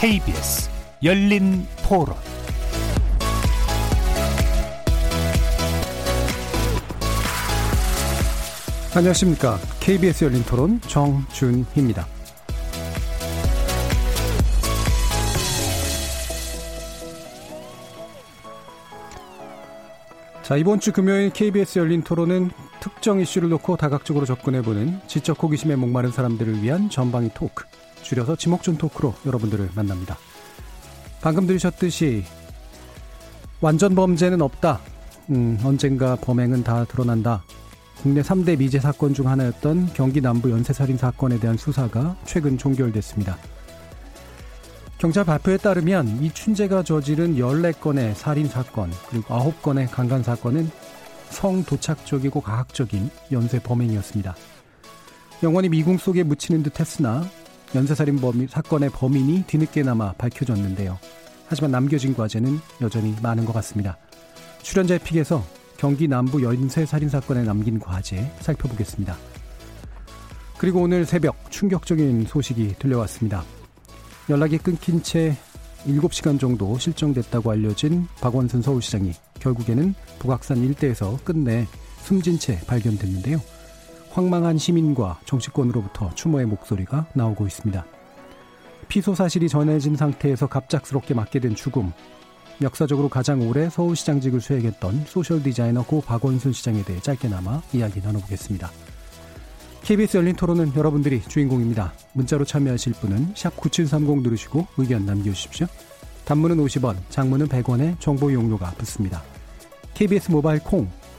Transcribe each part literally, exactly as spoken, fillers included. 케이비에스 열린토론 안녕하십니까. 케이비에스 열린토론 정준희입니다. 자, 이번 주 금요일 케이비에스 열린토론은 특정 이슈를 놓고 다각적으로 접근해보는 지적 호기심에 목마른 사람들을 위한 전방위 토크, 줄여서 지목전 토크로 여러분들을 만납니다. 방금 들으셨듯이 완전 범죄는 없다, 음, 언젠가 범행은 다 드러난다, 국내 삼대 미제 사건 중 하나였던 경기 남부 연쇄살인 사건에 대한 수사가 최근 종결됐습니다. 경찰 발표에 따르면 이춘재가 저지른 열네 건의 살인사건, 그리고 아홉 건의 강간사건은 성도착적이고 가학적인 연쇄범행이었습니다. 영원히 미궁 속에 묻히는 듯 했으나 연쇄살인 범인, 사건의 범인이 뒤늦게나마 밝혀졌는데요. 하지만 남겨진 과제는 여전히 많은 것 같습니다. 출연자의 픽에서 경기 남부 연쇄살인사건에 남긴 과제 살펴보겠습니다. 그리고 오늘 새벽 충격적인 소식이 들려왔습니다. 연락이 끊긴 채 일곱 시간 정도 실종됐다고 알려진 박원순 서울시장이 결국에는 북악산 일대에서 끝내 숨진 채 발견됐는데요. 황망한 시민과 정치권으로부터 추모의 목소리가 나오고 있습니다. 피소 사실이 전해진 상태에서 갑작스럽게 맞게 된 죽음. 역사적으로 가장 오래 서울시장직을 수행했던 소셜 디자이너 고 박원순 시장에 대해 짧게나마 이야기 나눠보겠습니다. 케이비에스 열린 토론은 여러분들이 주인공입니다. 문자로 참여하실 분은 샵 구칠삼공 누르시고 의견 남겨주십시오. 단문은 오십 원, 장문은 백 원의 정보 용료가 붙습니다. 케이비에스 모바일 콩,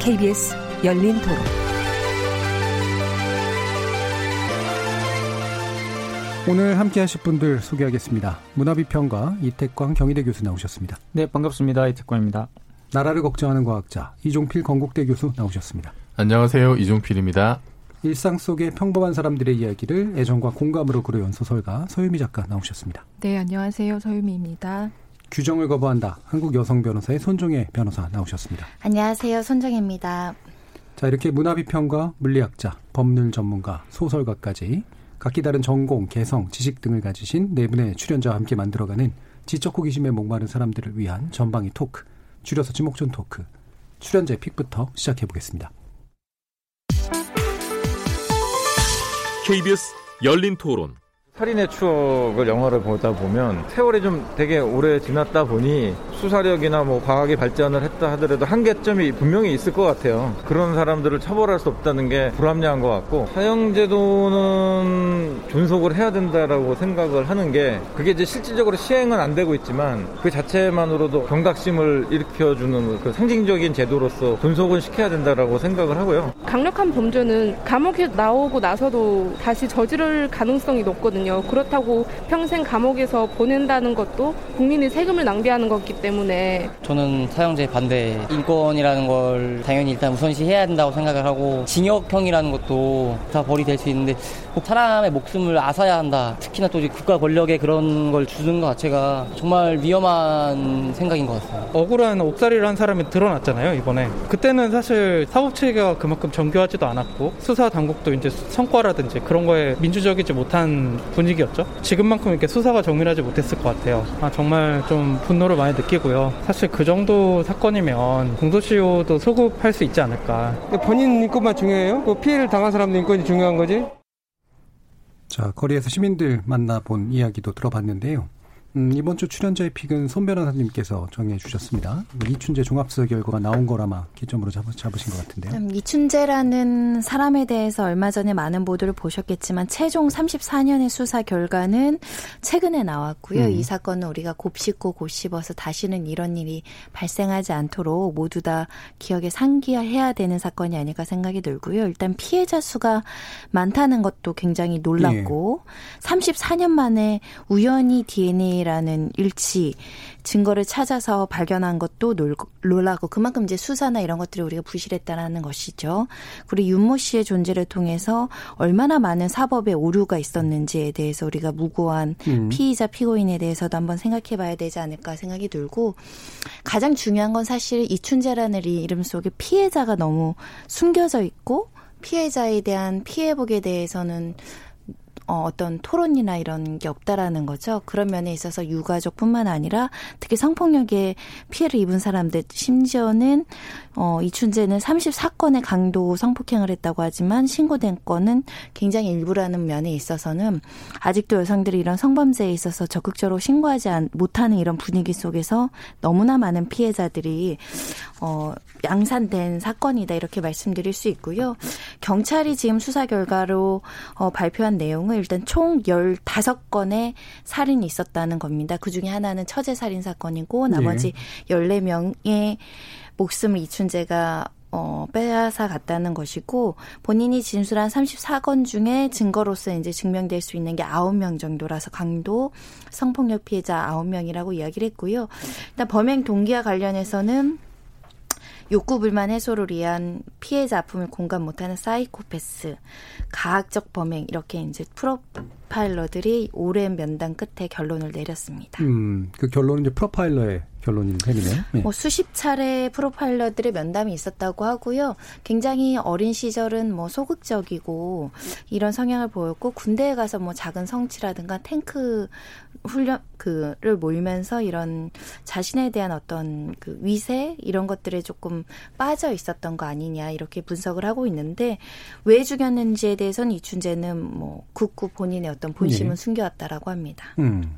케이비에스 열린토론. 오늘 함께하실 분들 소개하겠습니다. 문화비평가 이택광 경희대 교수 나오셨습니다. 네, 반갑습니다. 이택광입니다. 나라를 걱정하는 과학자 이종필 건국대 교수 나오셨습니다. 안녕하세요. 이종필입니다. 일상 속의 평범한 사람들의 이야기를 애정과 공감으로 그려온 소설가 서유미 작가 나오셨습니다. 네. 안녕하세요. 서유미입니다. 규정을 거부한다. 한국 여성 변호사의 손정혜 변호사 나오셨습니다. 안녕하세요. 손정혜입니다. 자, 이렇게 문화비평가, 물리학자, 법률 전문가, 소설가까지 각기 다른 전공, 개성, 지식 등을 가지신 네 분의 출연자와 함께 만들어가는 지적 호기심에 목마른 사람들을 위한 전방위 토크, 줄여서 지목전 토크, 출연자의 픽부터 시작해보겠습니다. 케이비에스 열린토론. 살인의 추억을 영화를 보다 보면 세월이 좀 되게 오래 지났다 보니 수사력이나 뭐 과학이 발전을 했다 하더라도 한계점이 분명히 있을 것 같아요. 그런 사람들을 처벌할 수 없다는 게 불합리한 것 같고, 사형제도는 존속을 해야 된다라고 생각을 하는 게, 그게 이제 실질적으로 시행은 안 되고 있지만 그 자체만으로도 경각심을 일으켜주는 그 상징적인 제도로서 존속은 시켜야 된다라고 생각을 하고요. 강력한 범죄는 감옥에 나오고 나서도 다시 저지를 가능성이 높거든요. 그렇다고 평생 감옥에서 보낸다는 것도 국민의 세금을 낭비하는 것이기 때문에, 저는 사형제 반대, 인권이라는 걸 당연히 일단 우선시해야 된다고 생각을 하고, 징역형이라는 것도 다 벌이 될 수 있는데 꼭 사람의 목숨을 앗아야 한다, 특히나 또 국가 권력에 그런 걸 주는 것 자체가 정말 위험한 생각인 것 같아요. 억울한 옥살이를 한 사람이 드러났잖아요, 이번에. 그때는 사실 사법 체계가 그만큼 정교하지도 않았고 수사 당국도 이제 성과라든지 그런 거에 민주적이지 못한 분위기였죠. 지금만큼 이렇게 수사가 정밀하지 못했을 것 같아요. 아, 정말 좀 분노를 많이 느끼고요. 사실 그 정도 사건이면 공소시효도 소급할 수 있지 않을까. 본인 인권만 중요해요? 뭐 피해를 당한 사람도 인권이 중요한 거지? 자, 거리에서 시민들 만나본 이야기도 들어봤는데요. 음, 이번 주 출연자의 픽은 손 변호사님께서 정해 주셨습니다. 이춘재 종합수사 결과가 나온 거라마 기점으로 잡, 잡으신 것 같은데요. 음, 이춘재라는 사람에 대해서 얼마 전에 많은 보도를 보셨겠지만 최종 삼십사 년의 수사 결과는 최근에 나왔고요. 음. 이 사건은 우리가 곱씹고 곱씹어서 다시는 이런 일이 발생하지 않도록 모두 다 기억에 상기해야 되는 사건이 아닐까 생각이 들고요. 일단 피해자 수가 많다는 것도 굉장히 놀랍고 예. 삼십사 년 만에 우연히 디엔에이 라는 일치 증거를 찾아서 발견한 것도 놀라고 그만큼 이제 수사나 이런 것들이 우리가 부실했다라는 것이죠. 그리고 윤모 씨의 존재를 통해서 얼마나 많은 사법의 오류가 있었는지에 대해서 우리가 무고한 음. 피의자 피고인에 대해서도 한번 생각해봐야 되지 않을까 생각이 들고 가장 중요한 건 사실 이춘재라는 이 이름 속에 피해자가 너무 숨겨져 있고 피해자에 대한 피해복에 대해서는 어떤 토론이나 이런 게 없다라는 거죠. 그런 면에 있어서 유가족뿐만 아니라 특히 성폭력에 피해를 입은 사람들 심지어는 어, 이춘재는 삼십사 건의 강도 성폭행을 했다고 하지만 신고된 건은 굉장히 일부라는 면에 있어서는 아직도 여성들이 이런 성범죄에 있어서 적극적으로 신고하지 못하는 이런 분위기 속에서 너무나 많은 피해자들이 어, 양산된 사건이다 이렇게 말씀드릴 수 있고요. 경찰이 지금 수사 결과로 어, 발표한 내용을 일단 총 열다섯 건의 살인이 있었다는 겁니다. 그중에 하나는 처제 살인 사건이고 나머지 네. 열네 명의 목숨을 이춘재가 어, 빼앗아 갔다는 것이고 본인이 진술한 삼십사 건 중에 증거로서 이제 증명될 수 있는 게 아홉 명 정도라서 강도 성폭력 피해자 아홉 명이라고 이야기를 했고요. 일단 범행 동기와 관련해서는 욕구 불만 해소를 위한 피해자 아픔을 공감 못하는 사이코패스, 가학적 범행 이렇게 이제 프로파일러들이 오랜 면담 끝에 결론을 내렸습니다. 음, 그 결론은 이제 프로파일러의 결론인 셈이네요. 네. 뭐 수십 차례 프로파일러들의 면담이 있었다고 하고요. 굉장히 어린 시절은 뭐 소극적이고 이런 성향을 보였고 군대에 가서 뭐 작은 성취라든가 탱크 훈련 그를 몰면서 이런 자신에 대한 어떤 그 위세 이런 것들에 조금 빠져 있었던 거 아니냐 이렇게 분석을 하고 있는데 왜 죽였는지에 대해서는 이춘재는 뭐 굳고 본인의 어떤 본심은 네. 숨겨왔다라고 합니다. 음.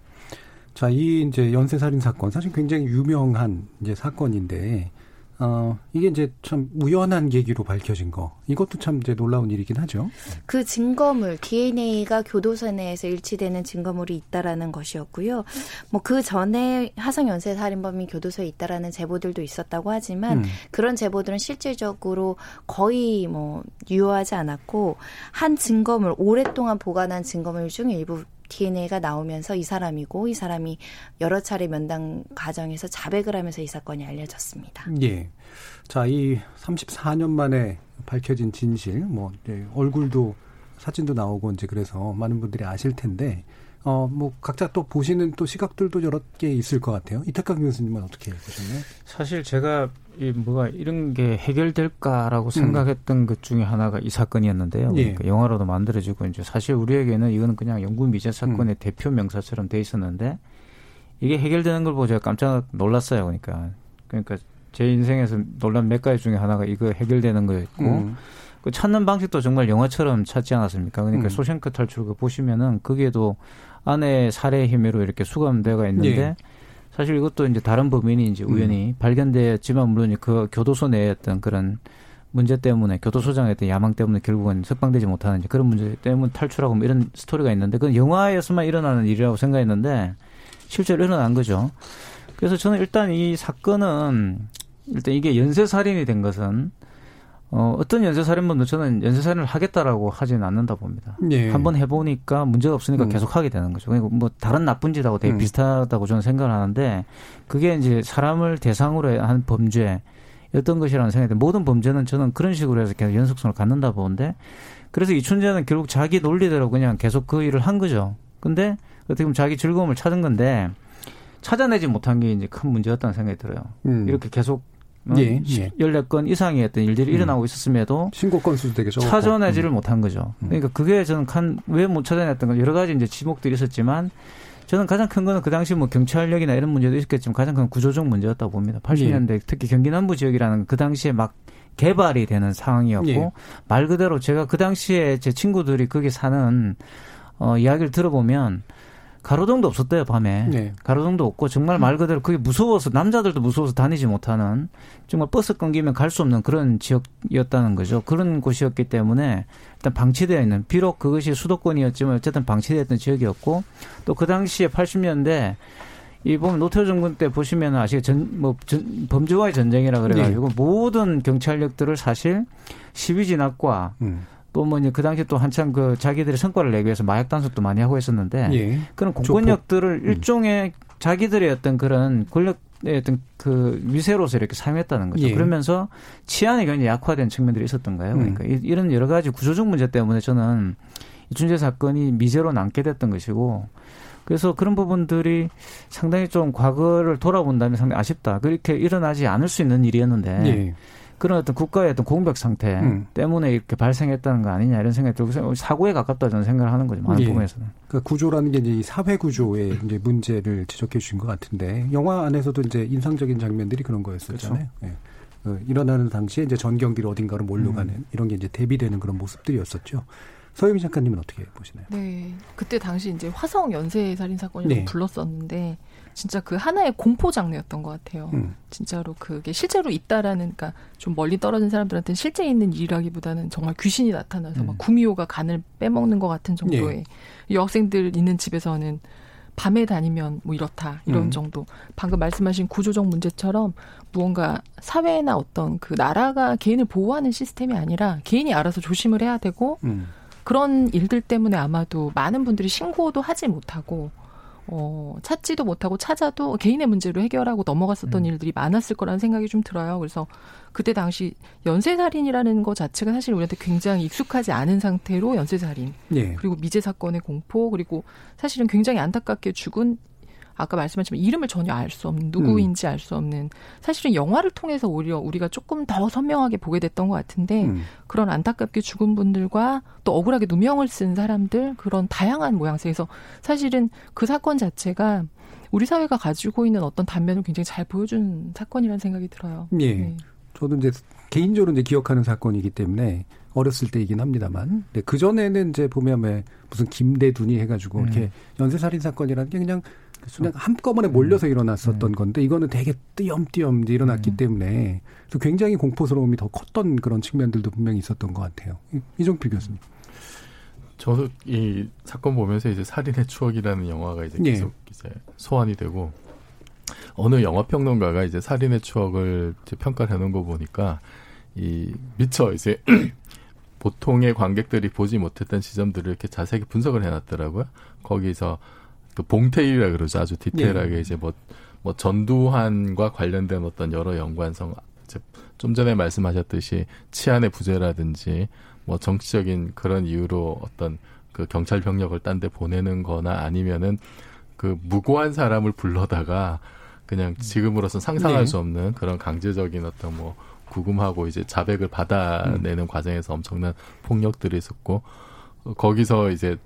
자, 이 이제 연쇄살인 사건 사실 굉장히 유명한 이제 사건인데 어, 이게 이제 참 우연한 계기로 밝혀진 거 이것도 참 이제 놀라운 일이긴 하죠. 그 증거물 디엔에이가 교도소 내에서 일치되는 증거물이 있다라는 것이었고요. 뭐 그 전에 화성 연쇄 살인범이 교도소에 있다라는 제보들도 있었다고 하지만 음. 그런 제보들은 실질적으로 거의 뭐 유효하지 않았고 한 증거물 오랫동안 보관한 증거물 중 일부. 디엔에이가 나오면서 이 사람이고 이 사람이 여러 차례 면담 과정에서 자백을 하면서 이 사건이 알려졌습니다. 예. 자, 이 삼십사 년 만에 밝혀진 진실, 뭐 예, 얼굴도 사진도 나오고 이제 그래서 많은 분들이 아실 텐데, 어, 뭐 각자 또 보시는 또 시각들도 여러 개 있을 것 같아요. 이택광 교수님은 어떻게 보셨나요? 사실 제가 이 뭐가 이런 게 해결될까라고 생각했던 음. 것 중에 하나가 이 사건이었는데요. 예. 그러니까 영화로도 만들어지고 이제 사실 우리에게는 이거는 그냥 영구 미제 사건의 음. 대표 명사처럼 돼 있었는데 이게 해결되는 걸 보고 제가 깜짝 놀랐어요. 그러니까 그러니까 제 인생에서 놀란 몇 가지 중에 하나가 이거 해결되는 거였고 음. 그 찾는 방식도 정말 영화처럼 찾지 않았습니까? 그러니까 음. 쇼생크 탈출 그 보시면은 거기에도 안에 살해 혐의로 이렇게 수감되어 있는데. 예. 사실 이것도 이제 다른 범인이 이제 우연히 음. 발견되었지만 물론 그 교도소 내에 어떤 그런 문제 때문에 교도소장의 어떤 야망 때문에 결국은 석방되지 못하는 그런 문제 때문에 탈출하고 뭐 이런 스토리가 있는데 그건 영화에서만 일어나는 일이라고 생각했는데 실제로 일어난 거죠. 그래서 저는 일단 이 사건은 일단 이게 연쇄살인이 된 것은 어, 어떤 연쇄살인범도 저는 연쇄살인을 하겠다라고 하진 않는다 봅니다. 네. 한번 해보니까 문제가 없으니까 음. 계속 하게 되는 거죠. 그러니까 뭐 다른 나쁜 짓하고 되게 음. 비슷하다고 저는 생각을 하는데 그게 이제 사람을 대상으로 한 범죄였던 것이라는 생각인데 모든 범죄는 저는 그런 식으로 해서 계속 연속성을 갖는다 보는데 그래서 이춘재는 결국 자기 논리대로 그냥 계속 그 일을 한 거죠. 근데 어떻게 보면 자기 즐거움을 찾은 건데 찾아내지 못한 게 이제 큰 문제였다는 생각이 들어요. 음. 이렇게 계속 예, 예. 열네 건 이상의 어떤 일들이 음. 일어나고 있었음에도 신고 건수도 되게 적었고 찾아내지를 음. 못한 거죠. 그러니까 그게 저는 왜 못 찾아냈던 건 여러 가지 이제 지목들이 있었지만 저는 가장 큰 거는 그 당시 뭐 경찰력이나 이런 문제도 있었겠지만 가장 큰 구조적 문제였다고 봅니다. 팔십 년대 예. 특히 경기 남부 지역이라는 그 당시에 막 개발이 되는 상황이었고 예. 말 그대로 제가 그 당시에 제 친구들이 거기 사는 어, 이야기를 들어보면 가로등도 없었대요, 밤에. 네. 가로등도 없고 정말 말 그대로 그게 무서워서, 남자들도 무서워서 다니지 못하는, 정말 버스 끊기면 갈 수 없는 그런 지역이었다는 거죠. 그런 곳이었기 때문에 일단 방치되어 있는, 비록 그것이 수도권이었지만 어쨌든 방치되었던 지역이었고, 또 그 당시에 팔십 년대 이 보면 노태우 정권 때 보시면 아시겠죠. 뭐 범죄와의 전쟁이라 그래가지고 네. 모든 경찰력들을 사실 시위 진압과 음. 또 뭐 이제 그 당시 또 한참 그 자기들의 성과를 내기 위해서 마약 단속도 많이 하고 했었는데 예. 그런 공권력들을 보... 일종의 음. 자기들의 어떤 그런 권력의 어떤 그 위세로서 이렇게 사용했다는 거죠. 예. 그러면서 치안이 굉장히 약화된 측면들이 있었던 거예요. 음. 그러니까 이런 여러 가지 구조적 문제 때문에 저는 이춘재 사건이 미제로 남게 됐던 것이고, 그래서 그런 부분들이 상당히 좀 과거를 돌아본다면 상당히 아쉽다. 그렇게 일어나지 않을 수 있는 일이었는데 예. 그런 어떤 국가의 어떤 공백 상태 음. 때문에 이렇게 발생했다는 거 아니냐 이런 생각이 들고, 사고에 가깝다 저는 생각을 하는 거죠. 많은 예. 부분에서는. 그러니까 구조라는 게 이제 사회 구조의 이제 문제를 지적해 주신 것 같은데, 영화 안에서도 이제 인상적인 장면들이 그런 거였었잖아요. 그렇죠. 예. 어, 일어나는 당시에 이제 전경기로 어딘가로 몰려가는 음. 이런 게 이제 대비되는 그런 모습들이었었죠. 서유미 작가님은 어떻게 보시나요? 네, 그때 당시 이제 화성 연쇄 살인 사건이라고 네. 불렀었는데. 진짜 그 하나의 공포 장르였던 것 같아요. 음. 진짜로 그게 실제로 있다라는, 그러니까 좀 멀리 떨어진 사람들한테는 실제 있는 일이라기보다는 정말 귀신이 나타나서 음. 막 구미호가 간을 빼먹는 것 같은 정도의 예. 여학생들 있는 집에서는 밤에 다니면 뭐 이렇다 이런 음. 정도. 방금 말씀하신 구조적 문제처럼 무언가 사회나 어떤 그 나라가 개인을 보호하는 시스템이 아니라 개인이 알아서 조심을 해야 되고 음. 그런 일들 때문에 아마도 많은 분들이 신고도 하지 못하고 어, 찾지도 못하고 찾아도 개인의 문제로 해결하고 넘어갔었던 음. 일들이 많았을 거라는 생각이 좀 들어요. 그래서 그때 당시 연쇄살인이라는 것 자체가 사실 우리한테 굉장히 익숙하지 않은 상태로 연쇄살인 예. 그리고 미제 사건의 공포, 그리고 사실은 굉장히 안타깝게 죽은, 아까 말씀하셨지만 이름을 전혀 알 수 없는, 누구인지 알 수 없는, 사실은 영화를 통해서 오히려 우리가 조금 더 선명하게 보게 됐던 것 같은데 음. 그런 안타깝게 죽은 분들과 또 억울하게 누명을 쓴 사람들, 그런 다양한 모양새에서 사실은 그 사건 자체가 우리 사회가 가지고 있는 어떤 단면을 굉장히 잘 보여준 사건이라는 생각이 들어요. 예. 네. 저도 이제 개인적으로 이제 기억하는 사건이기 때문에 어렸을 때이긴 합니다만, 네, 그 전에는 이제 보면 무슨 김대둔이 해가지고 음. 이렇게 연쇄살인 사건이라는 게 그냥 그냥 한꺼번에 몰려서 일어났었던 음. 건데, 이거는 되게 띄엄띄엄 일어났기 음. 때문에 또 굉장히 공포스러움이 더 컸던 그런 측면들도 분명히 있었던 것 같아요. 이종필 교수님. 저도 이 사건 보면서 이제 살인의 추억이라는 영화가 이제 계속 예. 이제 소환이 되고, 어느 영화 평론가가 이제 살인의 추억을 이제 평가를 해놓은 거 보니까 이 미처 이제 보통의 관객들이 보지 못했던 지점들을 이렇게 자세하게 분석을 해놨더라고요. 거기서 그 봉태일이라 그러죠. 아주 디테일하게 예. 이제 뭐, 뭐 전두환과 관련된 어떤 여러 연관성, 좀 전에 말씀하셨듯이 치안의 부재라든지 뭐 정치적인 그런 이유로 어떤 그 경찰 병력을 딴 데 보내는 거나 아니면은 그 무고한 사람을 불러다가 그냥 지금으로선 상상할 네. 수 없는 그런 강제적인 어떤 뭐 구금하고 이제 자백을 받아내는 음. 과정에서 엄청난 폭력들이 있었고, 거기서 이제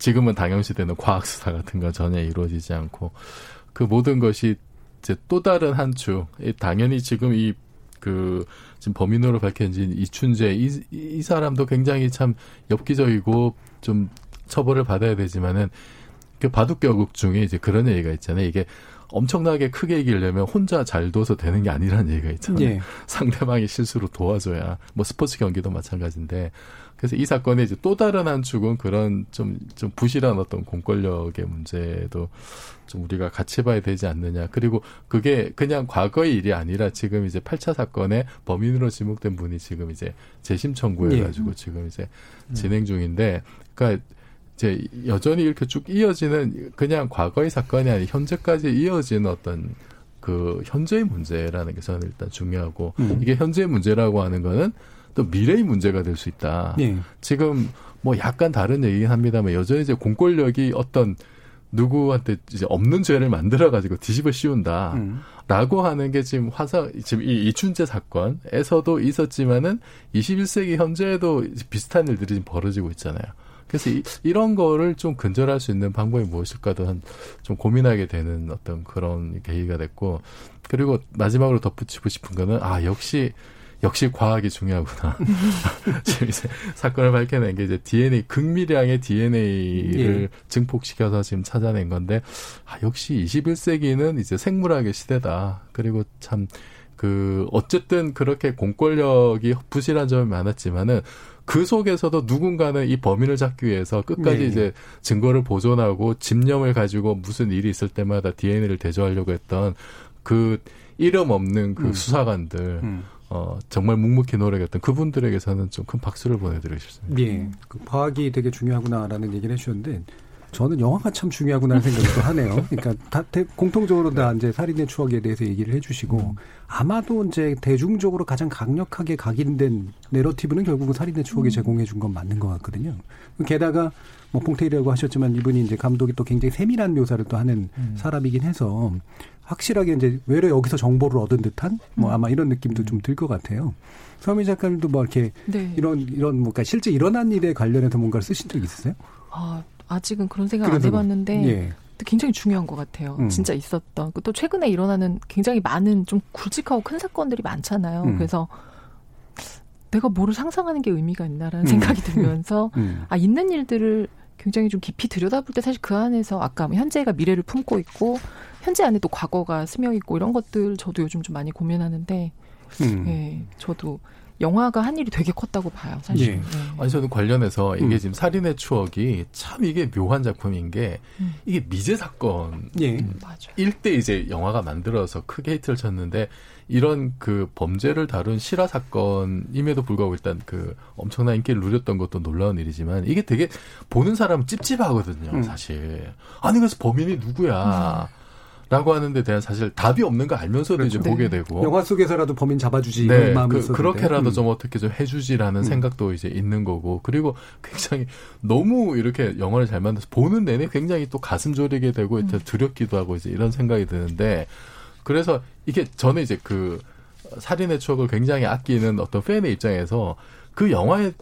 지금은 당연시되는 과학수사 같은 거 전혀 이루어지지 않고, 그 모든 것이 이제 또 다른 한 축, 당연히 지금 이 그 지금 범인으로 밝혀진 이춘재 이, 이 사람도 굉장히 참 엽기적이고 좀 처벌을 받아야 되지만은, 그 바둑격국 중에 이제 그런 얘기가 있잖아요. 이게 엄청나게 크게 이기려면 혼자 잘 둬서 되는 게 아니라는 얘기가 있잖아요. 예. 상대방이 실수로 도와줘야, 뭐 스포츠 경기도 마찬가지인데. 그래서 이 사건의 이제 또 다른 한 축은 그런 좀, 좀 부실한 어떤 공권력의 문제도 좀 우리가 같이 봐야 되지 않느냐. 그리고 그게 그냥 과거의 일이 아니라 지금 이제 팔 차 사건의 범인으로 지목된 분이 지금 이제 재심 청구해가지고 예. 지금 이제 음. 진행 중인데, 그러니까 이제 여전히 이렇게 쭉 이어지는, 그냥 과거의 사건이 아닌 현재까지 이어지는 어떤 그 현재의 문제라는 게 저는 일단 중요하고, 음. 이게 현재의 문제라고 하는 거는 또 미래의 문제가 될 수 있다. 예. 지금 뭐 약간 다른 얘기긴 합니다만, 여전히 이제 공권력이 어떤 누구한테 이제 없는 죄를 만들어 가지고 뒤집어 씌운다라고 음. 하는 게 지금 화성, 지금 이 이춘재 사건에서도 있었지만은 이십일 세기 현재에도 비슷한 일들이 지금 벌어지고 있잖아요. 그래서 이, 이런 거를 좀 근절할 수 있는 방법이 무엇일까도 한 좀 고민하게 되는 어떤 그런 계기가 됐고, 그리고 마지막으로 덧붙이고 싶은 거는, 아, 역시 역시 과학이 중요하구나. 지금 이제 사건을 밝혀낸 게 이제 디엔에이, 극미량의 디엔에이를 예. 증폭시켜서 지금 찾아낸 건데, 아, 역시 이십일 세기는 이제 생물학의 시대다. 그리고 참, 그, 어쨌든 그렇게 공권력이 부실한 점이 많았지만은, 그 속에서도 누군가는 이 범인을 잡기 위해서 끝까지 네. 이제 증거를 보존하고 집념을 가지고 무슨 일이 있을 때마다 디엔에이를 대조하려고 했던 그 이름 없는 그 음. 수사관들, 음. 어, 정말 묵묵히 노력했던 그분들에게서는 좀 큰 박수를 보내드리고 싶습니다. 예. 그 과학이 되게 중요하구나라는 얘기를 해주셨는데, 저는 영화가 참 중요하구나라는 생각도 하네요. 그러니까 다, 대, 공통적으로 다 이제 살인의 추억에 대해서 얘기를 해주시고 음. 아마도 이제 대중적으로 가장 강력하게 각인된 내러티브는 결국은 살인의 추억이 음. 제공해준 건 맞는 것 같거든요. 게다가 뭐 봉태일이라고 하셨지만 이분이 이제 감독이 또 굉장히 세밀한 묘사를 또 하는 음. 사람이긴 해서 확실하게 이제 외래 여기서 정보를 얻은 듯한 뭐 아마 이런 느낌도 음. 좀 들 것 같아요. 서유미 작가님도 뭐 이렇게 네. 이런 이런 뭔가 그러니까 실제 일어난 일에 관련해서 뭔가를 쓰신 적 있으세요? 아. 아직은 그런 생각 안 해봤는데 예. 굉장히 중요한 것 같아요. 음. 진짜 있었던. 또 최근에 일어나는 굉장히 많은 좀 굵직하고 큰 사건들이 많잖아요. 음. 그래서 내가 뭐를 상상하는 게 의미가 있나라는 음. 생각이 들면서 음. 아 있는 일들을 굉장히 좀 깊이 들여다볼 때 사실 그 안에서 아까 현재가 미래를 품고 있고 현재 안에 또 과거가 스며있고 이런 것들 저도 요즘 좀 많이 고민하는데 음. 예, 저도 영화가 한 일이 되게 컸다고 봐요, 사실. 예. 네. 아니, 저는 관련해서 이게 음. 지금 살인의 추억이 참 이게 묘한 작품인 게 음. 이게 미제 사건. 예. 일대 이제 영화가 만들어서 크게 히트를 쳤는데 이런 그 범죄를 다룬 실화 사건임에도 불구하고 일단 그 엄청난 인기를 누렸던 것도 놀라운 일이지만 이게 되게 보는 사람은 찝찝하거든요, 음. 사실. 아니, 그래서 범인이 누구야. 음. 라고 하는데 대한 사실 답이 없는 거 알면서도 그렇죠. 이제 네. 보게 되고. 영화 속에서라도 범인 잡아주지. 네. 그, 그렇게라도 음. 좀 어떻게 좀 해주지라는 음. 생각도 이제 있는 거고. 그리고 굉장히 너무 이렇게 영화를 잘 만들어서 보는 내내 굉장히 또 가슴 졸이게 되고 음. 두렵기도 하고 이제 이런 생각이 드는데. 그래서 이게 저는 이제 그 살인의 추억을 굉장히 아끼는 어떤 팬의 입장에서 그 영화에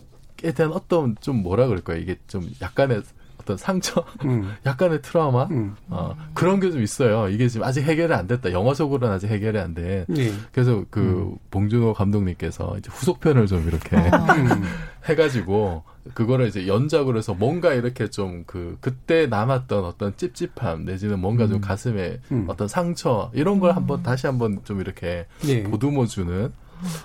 대한 어떤 좀 뭐라 그럴까요? 이게 좀 약간의 어떤 상처, 음. 약간의 트라우마, 음. 어, 그런 게 좀 있어요. 이게 지금 아직 해결이 안 됐다. 영화 속으로는 아직 해결이 안 돼. 네. 그래서 그 음. 봉준호 감독님께서 이제 후속편을 좀 이렇게 음. 해가지고 그거를 이제 연작으로 해서 뭔가 이렇게 좀 그 그때 남았던 어떤 찝찝함 내지는 뭔가 음. 좀 가슴에 음. 어떤 상처 이런 걸 한번 다시 한번 좀 이렇게 네. 보듬어주는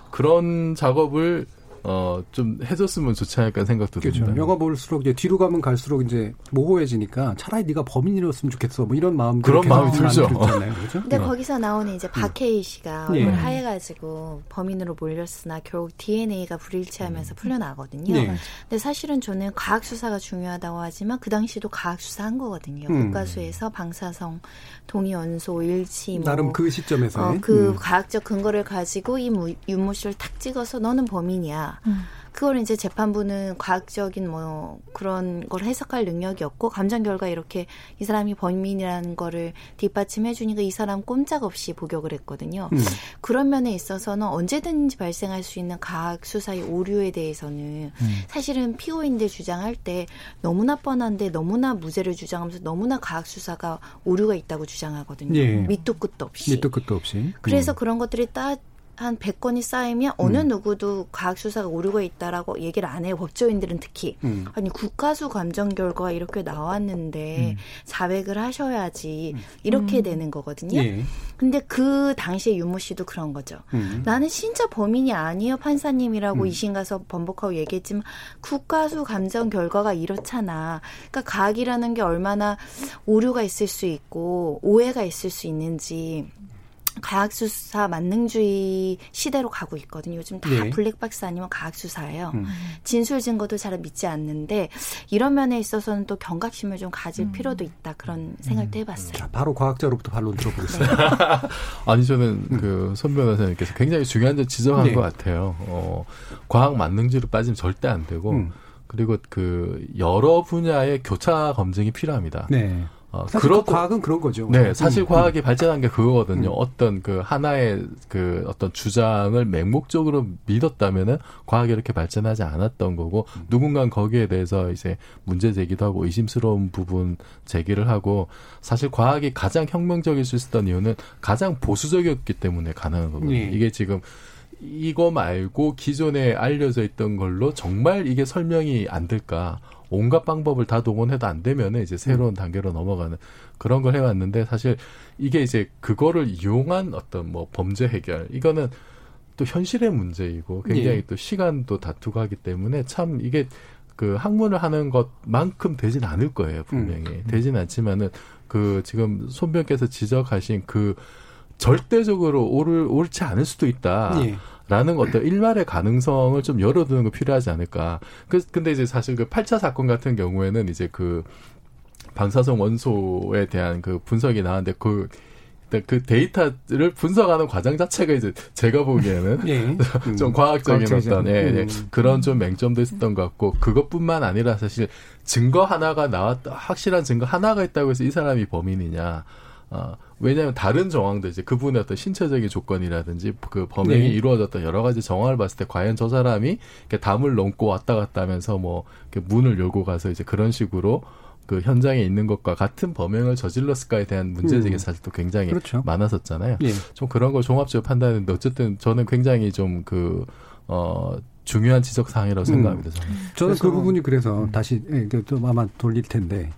그런 작업을. 어, 좀 해줬으면 좋지 않을까 생각도 그렇죠. 듭니다. 영화 볼수록 이제 뒤로 가면 갈수록 이제 모호해지니까 차라리 네가 범인이었으면 좋겠어. 뭐 이런 마음 그런 마음이 들죠. 들잖아요, 그렇죠? 근데 어. 거기서 나오는 이제 박해일 씨가 네. 얼굴 하얘가지고 범인으로 몰렸으나 결국 디엔에이가 불일치하면서 음. 풀려나거든요. 네. 근데 사실은 저는 과학 수사가 중요하다고 하지만 그 당시도 과학 수사한 거거든요. 음. 국과수에서 방사성, 동위 원소 일치 뭐, 나름 그 시점에서 어, 그 음. 과학적 근거를 가지고 이 윤모 씨를 탁 찍어서 너는 범인이야. 음. 그걸 이제 재판부는 과학적인 뭐 그런 걸 해석할 능력이 없고 감정 결과 이렇게 이 사람이 범인이라는 거를 뒷받침해 주니까 이 사람 꼼짝없이 복역을 했거든요. 음. 그런 면에 있어서는 언제든지 발생할 수 있는 과학 수사의 오류에 대해서는 음. 사실은 피고인들 주장할 때 너무나 뻔한데 너무나 무죄를 주장하면서 너무나 과학 수사가 오류가 있다고 주장하거든요. 예. 밑도 끝도 없이. 밑도 끝도 없이. 그래서 음. 그런 것들이 따 한 백 건이 쌓이면 어느 음. 누구도 과학수사가 오류가 있다라고 얘기를 안 해요. 법조인들은 특히. 음. 아니 국과수 감정 결과가 이렇게 나왔는데 음. 자백을 하셔야지 이렇게 음. 되는 거거든요. 예. 근데 그 당시에 윤모 씨도 그런 거죠. 음. 나는 진짜 범인이 아니에요. 판사님이라고 음. 이신 가서 번복하고 얘기했지만 국과수 감정 결과가 이렇잖아. 그러니까 과학이라는 게 얼마나 오류가 있을 수 있고 오해가 있을 수 있는지. 과학수사 만능주의 시대로 가고 있거든요. 요즘 다 네. 블랙박스 아니면 과학수사예요. 음. 진술 증거도 잘 믿지 않는데 이런 면에 있어서는 또 경각심을 좀 가질 음. 필요도 있다. 그런 생각도 음. 해봤어요. 자, 바로 과학자로부터 반론 들어보겠습니다. 네. 아니 저는 음. 그 손 변호사님께서 굉장히 중요한 점 지적한 네. 것 같아요. 어, 과학 만능주의로 빠지면 절대 안 되고 음. 그리고 그 여러 분야의 교차 검증이 필요합니다. 네. 어, 사실 그렇... 그 과학은 그런 거죠. 네, 사실 음, 과학이 음. 발전한 게 그거거든요. 음. 어떤 그 하나의 그 어떤 주장을 맹목적으로 믿었다면은 과학이 이렇게 발전하지 않았던 거고 음. 누군가는 거기에 대해서 이제 문제 제기도 하고 의심스러운 부분 제기를 하고 사실 과학이 가장 혁명적일 수 있었던 이유는 가장 보수적이었기 때문에 가능한 거거든요. 음. 이게 지금 이거 말고 기존에 알려져 있던 걸로 정말 이게 설명이 안 될까? 온갖 방법을 다 동원해도 안 되면 이제 새로운 단계로 넘어가는 그런 걸 해왔는데, 사실 이게 이제 그거를 이용한 어떤 뭐 범죄 해결, 이거는 또 현실의 문제이고 굉장히 예. 또 시간도 다투고 하기 때문에 참 이게 그 학문을 하는 것만큼 되진 않을 거예요, 분명히. 음. 되진 않지만은 그 지금 손병께서 지적하신 그 절대적으로 옳을, 옳지 않을 수도 있다. 예. 라는 어떤 일말의 가능성을 좀 열어두는 거 필요하지 않을까. 그, 근데 이제 사실 그 팔 차 사건 같은 경우에는 이제 그 방사성 원소에 대한 그 분석이 나왔는데 그, 그 데이터를 분석하는 과정 자체가 이제 제가 보기에는 예. 좀 음. 과학적인 과학적이죠. 어떤 예, 예. 음. 그런 좀 맹점도 있었던 것 같고, 그것뿐만 아니라 사실 증거 하나가 나왔다, 확실한 증거 하나가 있다고 해서 이 사람이 범인이냐. 어, 왜냐하면 다른 정황도 이제 그분의 어떤 신체적인 조건이라든지 그 범행이 네. 이루어졌던 여러 가지 정황을 봤을 때 과연 저 사람이 이렇게 담을 넘고 왔다 갔다 하면서 뭐 이렇게 문을 열고 가서 이제 그런 식으로 그 현장에 있는 것과 같은 범행을 저질렀을까에 대한 문제제기가 음. 사실 또 굉장히 그렇죠. 많았었잖아요. 예. 좀 그런 걸 종합적으로 판단했는데 어쨌든 저는 굉장히 좀 그, 어, 중요한 지적사항이라고 생각합니다. 음. 저는, 저는 그래서, 그 부분이 그래서 음. 다시 좀 아마 돌릴 텐데,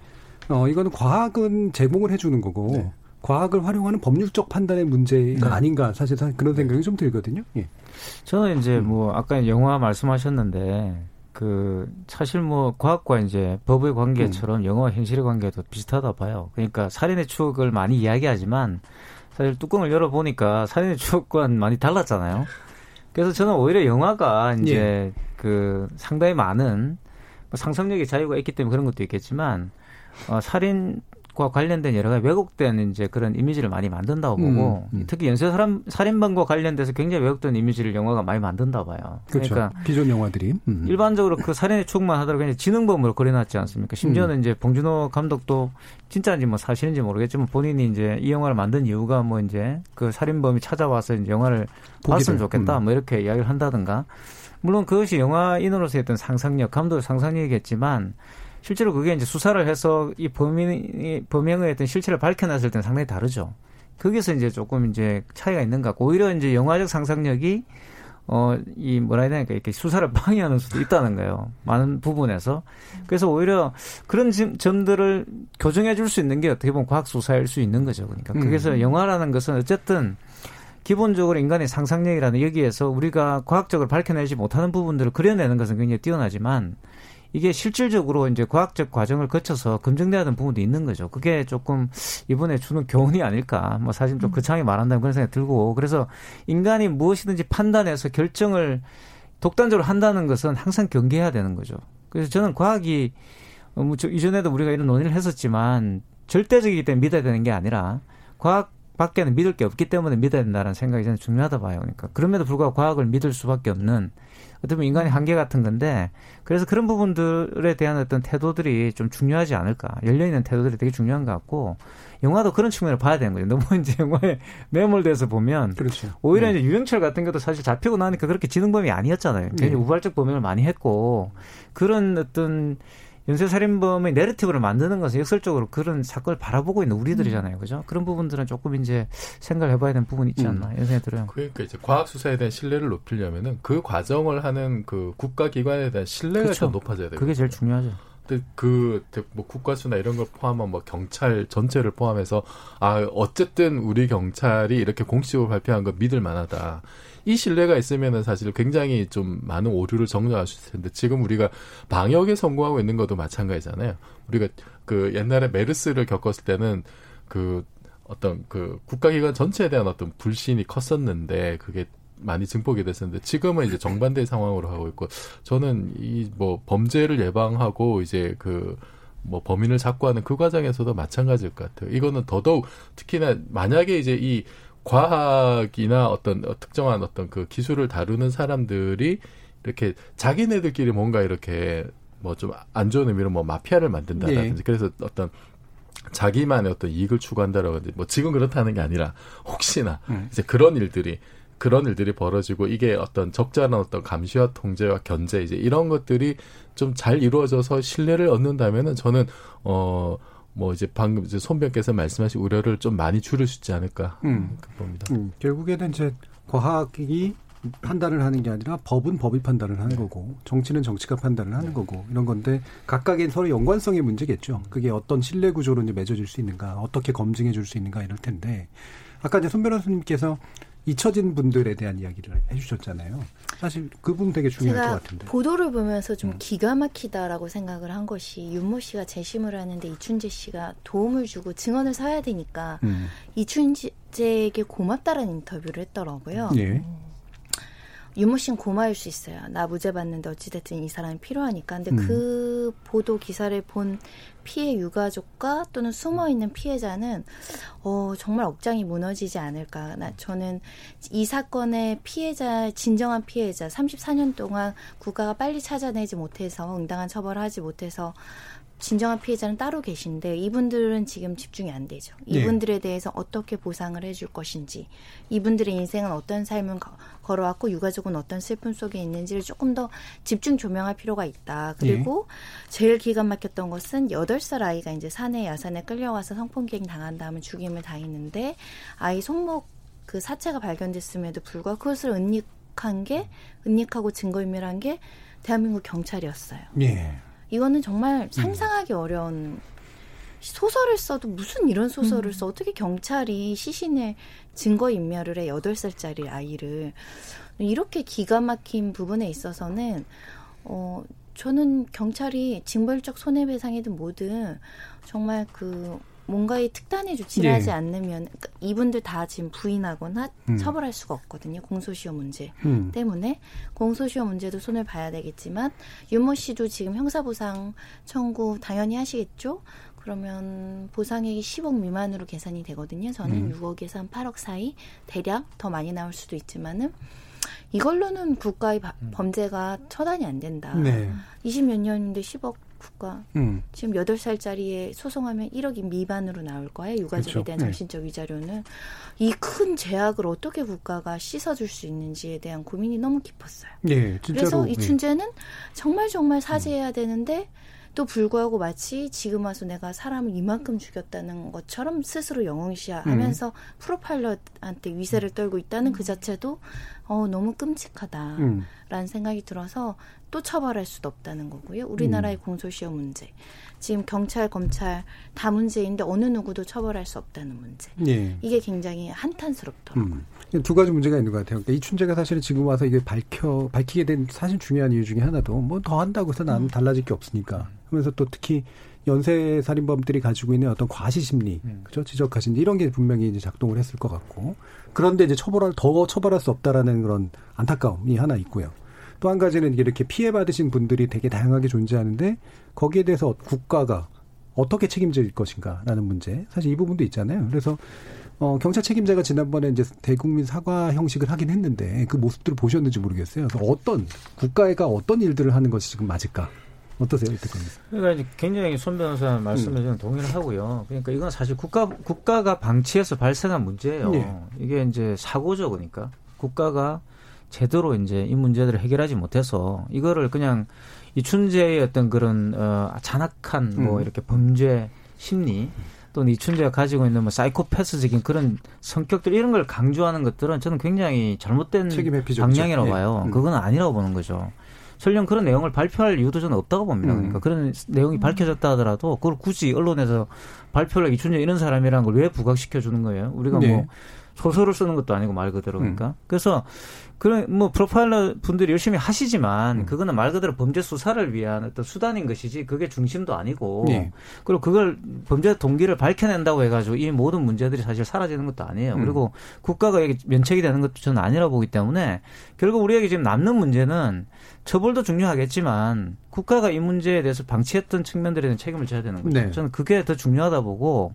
어, 이거는 과학은 제공을 해주는 거고, 네. 과학을 활용하는 법률적 판단의 문제가 네. 아닌가, 사실 그런 생각이 좀 들거든요. 예. 저는 이제 뭐 아까 영화 말씀하셨는데 그 사실 뭐 과학과 이제 법의 관계처럼 음. 영화와 현실의 관계도 비슷하다 봐요. 그러니까 살인의 추억을 많이 이야기하지만 사실 뚜껑을 열어보니까 살인의 추억과는 많이 달랐잖아요. 그래서 저는 오히려 영화가 이제 예. 그 상당히 많은 상상력의 자유가 있기 때문에 그런 것도 있겠지만 어, 살인 과 관련된 여러 가지 왜곡된 이제 그런 이미지를 많이 만든다고 보고 음, 음. 특히 연쇄 살인범과 관련돼서 굉장히 왜곡된 이미지를 영화가 많이 만든다 봐요. 그렇죠. 그러니까 기존 영화들이 음. 일반적으로 그 살인의 추억만 하더라도 그냥 지능범으로 그려놨지 않습니까? 심지어는 음. 이제 봉준호 감독도 진짜인지 뭐 사실인지 모르겠지만 본인이 이제 이 영화를 만든 이유가 뭐 이제 그 살인범이 찾아와서 이제 영화를 봤으면 좋겠다 음. 뭐 이렇게 이야기를 한다든가, 물론 그것이 영화인으로서의 어떤 상상력, 감독의 상상력이겠지만. 실제로 그게 이제 수사를 해서 이 범인이, 범행의 어떤 실체를 밝혀냈을 때는 상당히 다르죠. 거기서 이제 조금 이제 차이가 있는 것 같고, 오히려 이제 영화적 상상력이, 어, 이 뭐라 해야 되나, 이렇게 수사를 방해하는 수도 있다는 거예요. 많은 부분에서. 그래서 오히려 그런 점들을 교정해 줄 수 있는 게 어떻게 보면 과학수사일 수 있는 거죠. 그러니까. 그래서 음. 영화라는 것은 어쨌든 기본적으로 인간의 상상력이라는 여기에서 우리가 과학적으로 밝혀내지 못하는 부분들을 그려내는 것은 굉장히 뛰어나지만, 이게 실질적으로 이제 과학적 과정을 거쳐서 검증돼야 하는 부분도 있는 거죠. 그게 조금 이번에 주는 교훈이 아닐까. 뭐 사실 좀 거창히 말한다면 그런 생각이 들고. 그래서 인간이 무엇이든지 판단해서 결정을 독단적으로 한다는 것은 항상 경계해야 되는 거죠. 그래서 저는 과학이, 뭐 이전에도 우리가 이런 논의를 했었지만 절대적이기 때문에 믿어야 되는 게 아니라 과학 밖에는 믿을 게 없기 때문에 믿어야 된다는 생각이 저는 중요하다 봐요. 그러니까 그럼에도 불구하고 과학을 믿을 수밖에 없는 어떻게 보면 인간의 한계 같은 건데, 그래서 그런 부분들에 대한 어떤 태도들이 좀 중요하지 않을까. 열려있는 태도들이 되게 중요한 것 같고, 영화도 그런 측면을 봐야 되는 거죠. 너무 이제 영화에 매몰돼서 보면. 그렇죠. 오히려 네. 이제 유영철 같은 것도 사실 잡히고 나니까 그렇게 지능범이 아니었잖아요. 굉장히 네. 우발적 범행을 많이 했고, 그런 어떤 연쇄살인범의 내러티브를 만드는 것은 역설적으로 그런 사건을 바라보고 있는 우리들이잖아요. 그죠? 그런 부분들은 조금 이제 생각을 해봐야 되는 부분이 있지 않나, 이런 생각이 들어요. 그러니까 이제 과학수사에 대한 신뢰를 높이려면은 그 과정을 하는 그 국가기관에 대한 신뢰가 그쵸. 좀 높아져야 돼요. 그게 제일 중요하죠. 근데 그, 뭐 국과수나 이런 걸 포함한 뭐 경찰 전체를 포함해서, 아, 어쨌든 우리 경찰이 이렇게 공식적으로 발표한 거 믿을 만하다. 이 신뢰가 있으면은 사실 굉장히 좀 많은 오류를 정리할 수 있을 텐데, 지금 우리가 방역에 성공하고 있는 것도 마찬가지잖아요. 우리가 그 옛날에 메르스를 겪었을 때는 그 어떤 그 국가기관 전체에 대한 어떤 불신이 컸었는데 그게 많이 증폭이 됐었는데, 지금은 이제 정반대의 상황으로 하고 있고, 저는 이 뭐 범죄를 예방하고 이제 그 뭐 범인을 잡고 하는 그 과정에서도 마찬가지일 것 같아요. 이거는 더더욱 특히나 만약에 이제 이 과학이나 어떤 특정한 어떤 그 기술을 다루는 사람들이 이렇게 자기네들끼리 뭔가 이렇게 뭐 좀 안 좋은 의미로 뭐 마피아를 만든다든지 네. 그래서 어떤 자기만의 어떤 이익을 추구한다라든지 뭐 지금 그렇다는 게 아니라 혹시나 네. 이제 그런 일들이 그런 일들이 벌어지고 이게 어떤 적절한 어떤 감시와 통제와 견제 이제 이런 것들이 좀 잘 이루어져서 신뢰를 얻는다면은 저는 어. 뭐, 이제 방금 이제 손병께서 말씀하신 우려를 좀 많이 줄일 수 있지 않을까. 음. 봅니다. 음. 결국에는 이제 과학이 판단을 하는 게 아니라 법은 법이 판단을 하는 거고 정치는 정치가 판단을 하는 거고 이런 건데 각각의 서로 연관성의 문제겠죠. 그게 어떤 신뢰 구조로 이제 맺어질 수 있는가, 어떻게 검증해 줄 수 있는가 이럴 텐데 아까 이제 손 변호사님께서 잊혀진 분들에 대한 이야기를 해주셨잖아요. 사실 그분 되게 중요할 것 같은데. 제가 보도를 보면서 좀 음. 기가 막히다라고 생각을 한 것이 윤모 씨가 재심을 하는데 이춘재 씨가 도움을 주고 증언을 서야 되니까 음. 이춘재에게 고맙다라는 인터뷰를 했더라고요. 예. 윤모 씨는 고마울 수 있어요. 나 무죄 받는데 어찌됐든 이 사람이 필요하니까. 근데 음. 그 보도 기사를 본 피해 유가족과 또는 숨어있는 피해자는 어, 정말 억장이 무너지지 않을까. 나, 저는 이 사건의 피해자, 진정한 피해자, 삼십사 년 동안 국가가 빨리 찾아내지 못해서 응당한 처벌을 하지 못해서 진정한 피해자는 따로 계신데 이분들은 지금 집중이 안 되죠. 이분들에 네. 대해서 어떻게 보상을 해줄 것인지, 이분들의 인생은 어떤 삶을 걸어왔고 유가족은 어떤 슬픔 속에 있는지를 조금 더 집중 조명할 필요가 있다. 그리고 네. 제일 기가 막혔던 것은 여덟 살 아이가 이제 산에 야산에 끌려와서 성폭행 당한 다음에 죽임을 당했는데 아이 손목 그 사체가 발견됐음에도 불구하고 그것을 은닉한 게, 은닉하고 증거인멸한 게 대한민국 경찰이었어요. 네. 이거는 정말 상상하기 음. 어려운, 소설을 써도 무슨 이런 소설을 음. 써. 어떻게 경찰이 시신의 증거인멸을 해, 여덟 살짜리 아이를. 이렇게 기가 막힌 부분에 있어서는 어, 저는 경찰이 징벌적 손해배상이든 뭐든 정말 그 뭔가의 특단의 조치를 예. 하지 않으면 그러니까 이분들 다 지금 부인하거나 음. 처벌할 수가 없거든요. 공소시효 문제 음. 때문에. 공소시효 문제도 손을 봐야 되겠지만 윤모 씨도 지금 형사보상 청구 당연히 하시겠죠. 그러면 보상액이 십억 미만으로 계산이 되거든요. 저는 음. 육억에서 한 팔억 사이 대략 더 많이 나올 수도 있지만은 이걸로는 국가의 바, 범죄가 처단이 안 된다. 네. 이십몇 년인데 십억 국가. 음. 지금 여덟 살짜리에 소송하면 일억 미만으로 나올 거예요. 유가족에 그렇죠. 대한 정신적 네. 위자료는. 이 큰 제약을 어떻게 국가가 씻어줄 수 있는지에 대한 고민이 너무 깊었어요. 네, 진짜로. 그래서 이춘재는 네. 정말 정말 사죄해야 되는데 또 불구하고 마치 지금 와서 내가 사람을 이만큼 죽였다는 것처럼 스스로 영웅시하면서 음. 프로파일러한테 위세를 떨고 있다는 그 자체도 어, 너무 끔찍하다라는 음. 생각이 들어서 또 처벌할 수도 없다는 거고요. 우리나라의 음. 공소시효 문제. 지금 경찰, 검찰 다 문제인데 어느 누구도 처벌할 수 없다는 문제. 예. 이게 굉장히 한탄스럽더라고요. 음. 두 가지 문제가 있는 것 같아요. 그러니까 이춘재가 사실은 지금 와서 이게 밝혀, 밝히게 된 사실 중요한 이유 중에 하나도 뭐 더 한다고 해서 난 음. 달라질 게 없으니까. 하면서 또 특히 연쇄 살인범들이 가지고 있는 어떤 과시 심리, 음. 그죠? 지적하신 이런 게 분명히 이제 작동을 했을 것 같고. 그런데 이제 처벌할, 더 처벌할 수 없다라는 그런 안타까움이 하나 있고요. 또 한 가지는 이렇게 피해받으신 분들이 되게 다양하게 존재하는데 거기에 대해서 국가가 어떻게 책임질 것인가라는 문제. 사실 이 부분도 있잖아요. 그래서 어, 경찰 책임자가 지난번에 이제 대국민 사과 형식을 하긴 했는데 그 모습들을 보셨는지 모르겠어요. 그래서 어떤, 국가가 어떤 일들을 하는 것이 지금 맞을까? 어떠세요? 그러니까 이제 굉장히 손 변호사 말씀에 저는 음. 동의를 하고요. 그러니까 이건 사실 국가, 국가가 방치해서 발생한 문제예요. 네. 이게 이제 사고죠. 그러니까 국가가 제대로 이제 이 문제들을 해결하지 못해서 이거를 그냥 이춘재의 어떤 그런 어, 잔악한 뭐 음. 이렇게 범죄 심리 또는 이춘재가 가지고 있는 뭐 사이코패스적인 그런 성격들 이런 걸 강조하는 것들은 저는 굉장히 잘못된 방향이라고 봐요. 네. 음. 그건 아니라고 보는 거죠. 설령 그런 내용을 발표할 이유도 저는 없다고 봅니다. 그러니까 그런 내용이 밝혀졌다 하더라도 그걸 굳이 언론에서 발표를 이춘재 이런 사람이라는 걸 왜 부각시켜주는 거예요? 우리가 네. 뭐 소설을 쓰는 것도 아니고 말 그대로 그러니까. 음. 그래서 그런 뭐 프로파일러 분들이 열심히 하시지만 음. 그거는 말 그대로 범죄 수사를 위한 어떤 수단인 것이지 그게 중심도 아니고 네. 그리고 그걸 범죄 동기를 밝혀낸다고 해가지고 이 모든 문제들이 사실 사라지는 것도 아니에요. 음. 그리고 국가가 면책이 되는 것도 저는 아니라 보기 때문에 결국 우리에게 지금 남는 문제는 처벌도 중요하겠지만 국가가 이 문제에 대해서 방치했던 측면들에 대한 책임을 져야 되는 거죠. 네. 저는 그게 더 중요하다 보고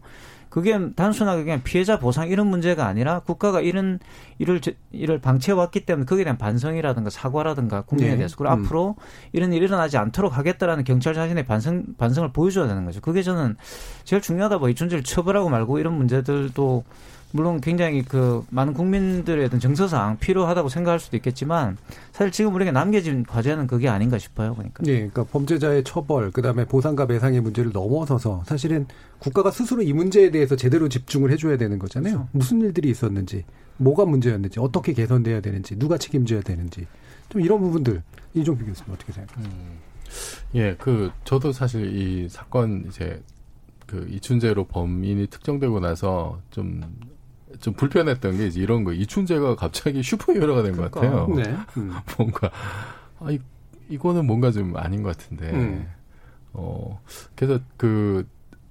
그게 단순하게 그냥 피해자 보상 이런 문제가 아니라 국가가 이런 일을, 일을 방치해왔기 때문에 거기에 대한 반성이라든가 사과라든가 국민에 네. 대해서 그리고 음. 앞으로 이런 일이 일어나지 않도록 하겠다라는 경찰 자신의 반성, 반성을 보여줘야 되는 거죠. 그게 저는 제일 중요하다고 이춘재를 처벌하고 말고 이런 문제들도 물론 굉장히 그 많은 국민들의 어떤 정서상 필요하다고 생각할 수도 있겠지만 사실 지금 우리에게 남겨진 과제는 그게 아닌가 싶어요. 그러니까. 예, 그러니까 범죄자의 처벌, 그다음에 보상과 배상의 문제를 넘어서서 사실은 국가가 스스로 이 문제에 대해서 제대로 집중을 해줘야 되는 거잖아요. 그렇죠. 무슨 일들이 있었는지, 뭐가 문제였는지, 어떻게 개선돼야 되는지, 누가 책임져야 되는지 좀 이런 부분들 이종필 교수님 어떻게 생각하세요? 음, 예, 그 저도 사실 이 사건 이제 그 이춘재로 범인이 특정되고 나서 좀 좀 불편했던 게 이제 이런 거 이춘재가 갑자기 슈퍼히어로가 된 것 그러니까, 같아요. 네. 음. 뭔가 아 이, 이거는 뭔가 좀 아닌 것 같은데. 음. 어 그래서 그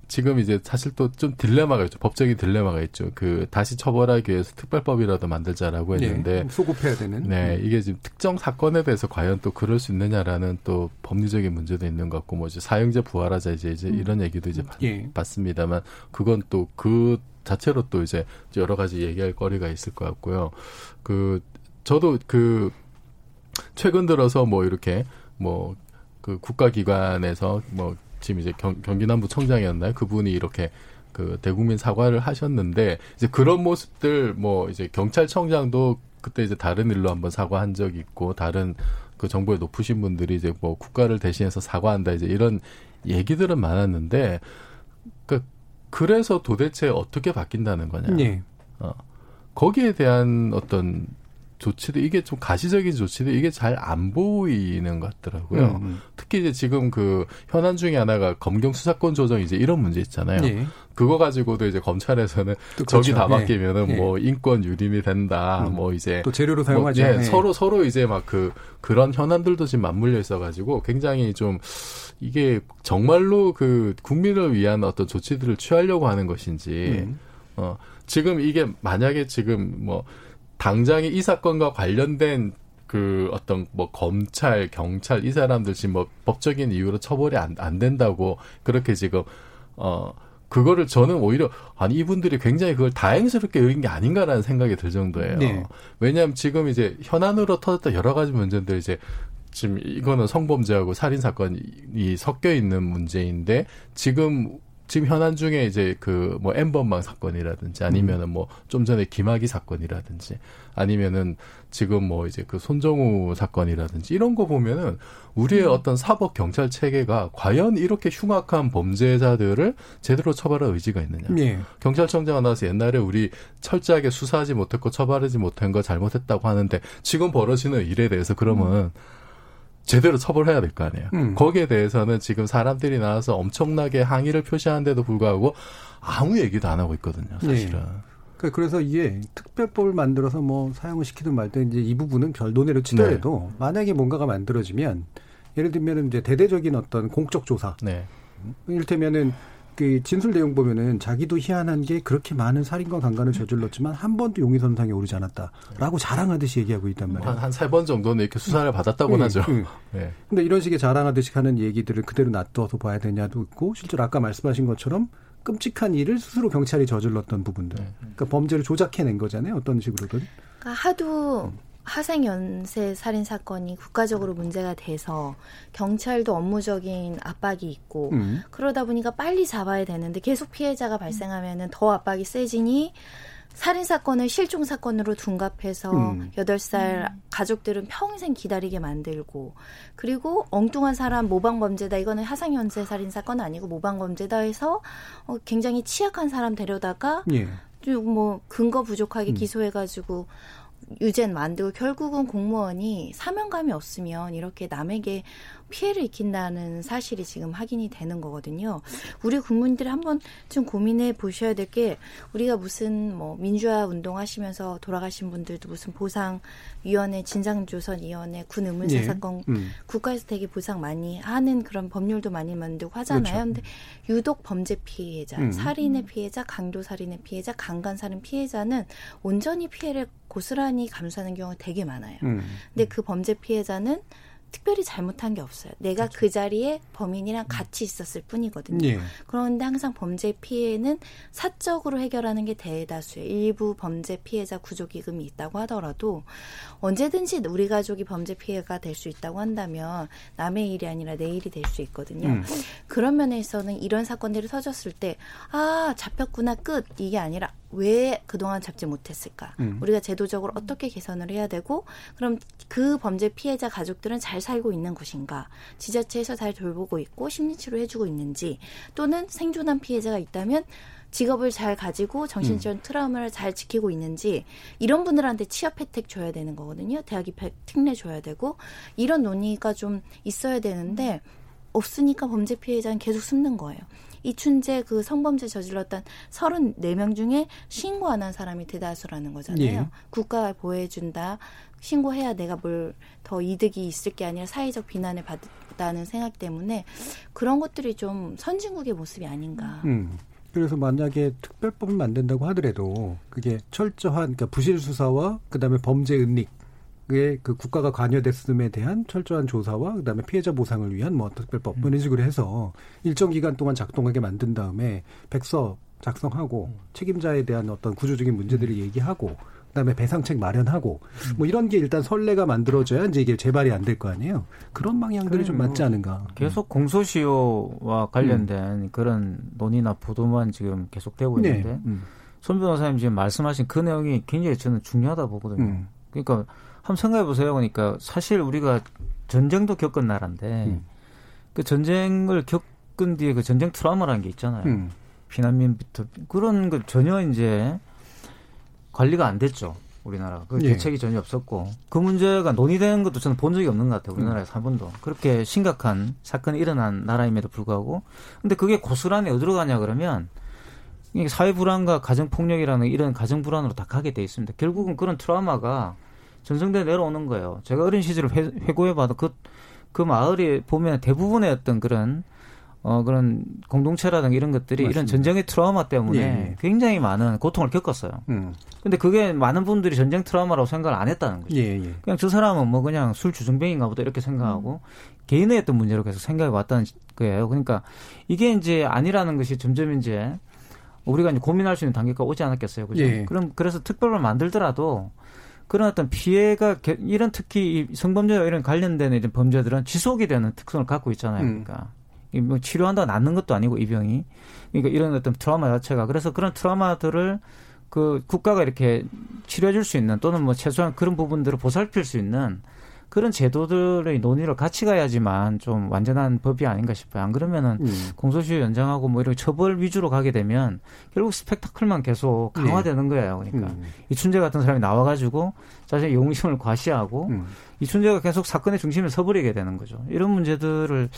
지금 이제 사실 또 좀 딜레마가 있죠. 법적인 딜레마가 있죠. 그 다시 처벌하기 위해서 특별법이라도 만들자라고 했는데 네, 소급해야 되는. 네, 이게 지금 특정 사건에 대해서 과연 또 그럴 수 있느냐라는 또 법리적인 문제도 있는 것 같고 뭐 이제 사형제 부활하자 이제 이제 이런 얘기도 이제 예. 봤습니다만 그건 또 그 자체로 또 이제 여러 가지 얘기할 거리가 있을 것 같고요. 그 저도 그 최근 들어서 뭐 이렇게 뭐 그 국가기관에서 뭐 지금 이제 경, 경기남부청장이었나요? 그분이 이렇게 그 대국민 사과를 하셨는데 이제 그런 모습들 뭐 이제 경찰청장도 그때 이제 다른 일로 한번 사과한 적이 있고 다른 그 정부의 높으신 분들이 이제 뭐 국가를 대신해서 사과한다 이제 이런 얘기들은 많았는데 그러니까 그래서 도대체 어떻게 바뀐다는 거냐? 네. 어, 거기에 대한 어떤 조치도 이게 좀 가시적인 조치도 이게 잘 안 보이는 것 같더라고요. 음. 특히 이제 지금 그 현안 중에 하나가 검경 수사권 조정 이제 이런 문제 있잖아요. 예. 그거 가지고도 이제 검찰에서는 적이 다 맡기면은 예. 뭐 인권 유린이 된다. 음. 뭐 이제 또 재료로 사용하지. 뭐 예. 예. 서로 서로 이제 막 그 그런 현안들도 지금 맞물려 있어가지고 굉장히 좀 이게 정말로 그 국민을 위한 어떤 조치들을 취하려고 하는 것인지. 음. 어 지금 이게 만약에 지금 뭐 당장에 이 사건과 관련된 그 어떤 뭐 검찰, 경찰 이 사람들 지금 뭐 법적인 이유로 처벌이 안, 안 된다고 그렇게 지금 어 그거를 저는 오히려 아니 이분들이 굉장히 그걸 다행스럽게 여긴 게 아닌가라는 생각이 들 정도예요. 네. 왜냐하면 지금 이제 현안으로 터졌던 여러 가지 문제들 이제 지금 이거는 성범죄하고 살인 사건이 섞여 있는 문제인데 지금. 지금 현안 중에 이제 그 뭐 N번방 사건이라든지 아니면은 뭐 좀 전에 김학의 사건이라든지 아니면은 지금 뭐 이제 그 손정우 사건이라든지 이런 거 보면은 우리의 음. 어떤 사법 경찰 체계가 과연 이렇게 흉악한 범죄자들을 제대로 처벌할 의지가 있느냐. 예. 경찰청장이 나와서 옛날에 우리 철저하게 수사하지 못했고 처벌하지 못한 거 잘못했다고 하는데 지금 벌어지는 일에 대해서 그러면 음. 제대로 처벌해야 될 거 아니에요. 음. 거기에 대해서는 지금 사람들이 나와서 엄청나게 항의를 표시하는데도 불구하고 아무 얘기도 안 하고 있거든요. 사실은. 네. 그래서 이게 특별법을 만들어서 뭐 사용을 시키든 말든 이제 이 부분은 별 논의로 치더라도 네. 만약에 뭔가가 만들어지면 예를 들면 이제 대대적인 어떤 공적 조사. 네. 이를테면은 그 진술 내용 보면은 자기도 희한한 게 그렇게 많은 살인과 강간을 저질렀지만 한 번도 용의선상에 오르지 않았다라고 자랑하듯이 얘기하고 있단 말이에요. 한 세 번 정도는 이렇게 수사를 받았다고는 응, 하죠. 응. 네. 근데 이런 식의 자랑하듯이 하는 얘기들을 그대로 놔둬서 봐야 되냐도 있고 실제로 아까 말씀하신 것처럼 끔찍한 일을 스스로 경찰이 저질렀던 부분들. 그러니까 범죄를 조작해낸 거잖아요. 어떤 식으로든. 그러니까 하도... 하생 연쇄 살인 사건이 국가적으로 문제가 돼서 경찰도 업무적인 압박이 있고 음. 그러다 보니까 빨리 잡아야 되는데 계속 피해자가 발생하면은 더 압박이 세지니 살인 사건을 실종 사건으로 둔갑해서 음. 여덟 살 가족들은 평생 기다리게 만들고 그리고 엉뚱한 사람 모방 범죄다 이거는 하상 연쇄 살인 사건 아니고 모방 범죄다 해서 어, 굉장히 취약한 사람 데려다가 예. 좀 뭐 근거 부족하게 음. 기소해가지고. 유죄는 만들고 결국은 공무원이 사명감이 없으면 이렇게 남에게 피해를 입힌다는 사실이 지금 확인이 되는 거거든요. 우리 국민들이 한번 좀 고민해 보셔야 될 게 우리가 무슨 뭐 민주화 운동하시면서 돌아가신 분들도 무슨 보상위원회, 진상조사위원회, 군 의문사 네. 사건 음. 국가에서 되게 보상 많이 하는 그런 법률도 많이 만들고 하잖아요. 그런데 그렇죠. 유독 범죄 피해자, 음. 살인의 피해자, 강도 살인의 피해자, 강간살인 피해자는 온전히 피해를 고스란히 감수하는 경우가 되게 많아요. 음. 근데 그 범죄 피해자는 특별히 잘못한 게 없어요. 내가 그렇죠. 그 자리에 범인이랑 같이 있었을 뿐이거든요. 예. 그런데 항상 범죄 피해는 사적으로 해결하는 게 대다수예요. 일부 범죄 피해자 구조기금이 있다고 하더라도 언제든지 우리 가족이 범죄 피해가 될 수 있다고 한다면 남의 일이 아니라 내 일이 될 수 있거든요. 음. 그런 면에서는 이런 사건들이 터졌을 때 아, 잡혔구나, 끝. 이게 아니라 왜 그동안 잡지 못했을까? 음. 우리가 제도적으로 어떻게 개선을 해야 되고, 그럼 그 범죄 피해자 가족들은 잘 살고 있는 곳인가? 지자체에서 잘 돌보고 있고 심리치료 해주고 있는지, 또는 생존한 피해자가 있다면 직업을 잘 가지고 정신적인 음. 트라우마를 잘 지키고 있는지, 이런 분들한테 취업 혜택 줘야 되는 거거든요. 대학 입학 특례 줘야 되고, 이런 논의가 좀 있어야 되는데 없으니까 범죄 피해자는 계속 숨는 거예요. 이춘재 그 성범죄 저질렀던 서른네 명 중에 신고 안 한 사람이 대다수라는 거잖아요. 예. 국가가 보호해준다. 신고해야 내가 뭘 더 이득이 있을 게 아니라 사회적 비난을 받았다는 생각 때문에 그런 것들이 좀 선진국의 모습이 아닌가. 음. 그래서 만약에 특별법을 만든다고 하더라도 그게 철저한, 그러니까 부실 수사와 그다음에 범죄 은닉에 그 국가가 관여됐음에 대한 철저한 조사와 그다음에 피해자 보상을 위한 뭐 특별법, 이런 식으로 해서 일정 기간 동안 작동하게 만든 다음에 백서 작성하고 책임자에 대한 어떤 구조적인 문제들을 얘기하고 그다음에 배상책 마련하고 뭐 이런 게 일단 선례가 만들어져야 이제 이게 재발이 안 될 거 아니에요. 그런 방향들이 좀 맞지 않은가. 계속 공소시효와 관련된 음. 그런 논의나 보도만 지금 계속되고 있는데 네. 음. 손 변호사님 지금 말씀하신 그 내용이 굉장히 저는 중요하다 보거든요. 음. 그러니까 한번 생각해 보세요. 그러니까 사실 우리가 전쟁도 겪은 나라인데 음. 그 전쟁을 겪은 뒤에 그 전쟁 트라우마라는 게 있잖아요. 음. 피난민부터 그런 거 전혀 이제 관리가 안 됐죠. 우리나라가. 그 예. 대책이 전혀 없었고. 그 문제가 논의되는 것도 저는 본 적이 없는 것 같아요. 우리나라에서 한 번도. 그렇게 심각한 사건이 일어난 나라임에도 불구하고. 근데 그게 고스란히 어디로 가냐 그러면 사회 불안과 가정폭력이라는 이런 가정 불안으로 다 가게 돼 있습니다. 결국은 그런 트라우마가 전성대에 내려오는 거예요. 제가 어린 시절을 회고해봐도 그, 그 마을에 보면 대부분의 어떤 그런 어, 그런 공동체라든가 이런 것들이 맞습니다. 이런 전쟁의 트라우마 때문에 예. 굉장히 많은 고통을 겪었어요. 음. 근데 그게 많은 분들이 전쟁 트라우마라고 생각을 안 했다는 거죠. 예, 예. 그냥 저 사람은 뭐 그냥 술 주정뱅인가 보다 이렇게 생각하고 음. 개인의 어떤 문제로 계속 생각해 왔다는 거예요. 그러니까 이게 이제 아니라는 것이 점점 이제 우리가 이제 고민할 수 있는 단계가 오지 않았겠어요. 그죠? 예. 그럼 그래서 특별을 만들더라도 그런 어떤 피해가 이런 특히 성범죄와 이런 관련된 이런 범죄들은 지속이 되는 특성을 갖고 있잖아요. 그러니까. 음. 뭐 치료한다고 낫는 것도 아니고 이 병이. 그러니까 이런 어떤 트라우마 자체가. 그래서 그런 트라우마들을 그 국가가 이렇게 치료해 줄 수 있는, 또는 뭐 최소한 그런 부분들을 보살필 수 있는 그런 제도들의 논의를 같이 가야지만 좀 완전한 법이 아닌가 싶어요. 안 그러면은 음. 공소시효 연장하고 뭐 이런 처벌 위주로 가게 되면 결국 스펙타클만 계속 강화되는 네. 거예요. 그러니까 음. 이춘재 같은 사람이 나와가지고 자신의 용심을 과시하고 음. 이춘재가 계속 사건의 중심에 서버리게 되는 거죠. 이런 문제들을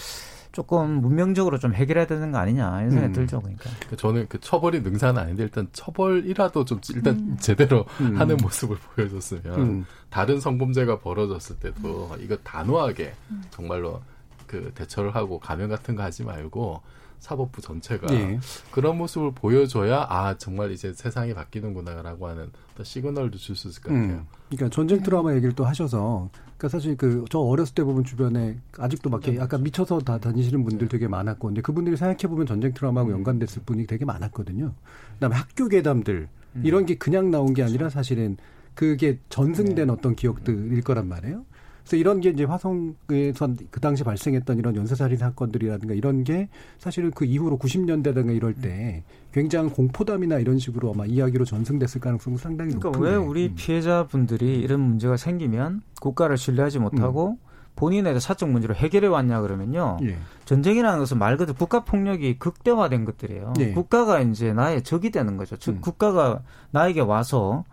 조금 문명적으로 좀 해결해야 되는 거 아니냐 이런 생각이 음. 들죠. 그러니까 저는 그 처벌이 능사는 아닌데 일단 처벌이라도 좀 일단 음. 제대로 음. 하는 모습을 보여줬으면 음. 다른 성범죄가 벌어졌을 때도 음. 이거 단호하게 음. 정말로 그 대처를 하고 감형 같은 거 하지 말고 사법부 전체가 예. 그런 모습을 보여줘야 아 정말 이제 세상이 바뀌는구나라고 하는 시그널도 줄 수 있을 것 같아요. 음. 그러니까 전쟁 트라우마 얘기를 또 하셔서, 그러니까 사실 그 저 어렸을 때 보면 주변에 아직도 막 아까 미쳐서 다 다니시는 분들 되게 많았고, 근데 그분들이 생각해 보면 전쟁 트라우마하고 연관됐을 분이 되게 많았거든요. 그다음에 학교 괴담들 이런 게 그냥 나온 게 아니라 사실은 그게 전승된 어떤 기억들일 거란 말이에요. 그래서 이런 게 이제 화성에서 그 당시 발생했던 이런 연쇄살인 사건들이라든가 이런 게 사실은 그 이후로 구십 년대든가 이럴 때 굉장한 공포담이나 이런 식으로 아마 이야기로 전승됐을 가능성이 상당히 높은데. 그러니까 높은데. 왜 우리 피해자분들이 이런 문제가 생기면 국가를 신뢰하지 못하고 음. 본인의 사적 문제로 해결해 왔냐 그러면요. 예. 전쟁이라는 것은 말 그대로 국가 폭력이 극대화된 것들이에요. 예. 국가가 이제 나의 적이 되는 거죠. 즉 음. 국가가 나에게 와서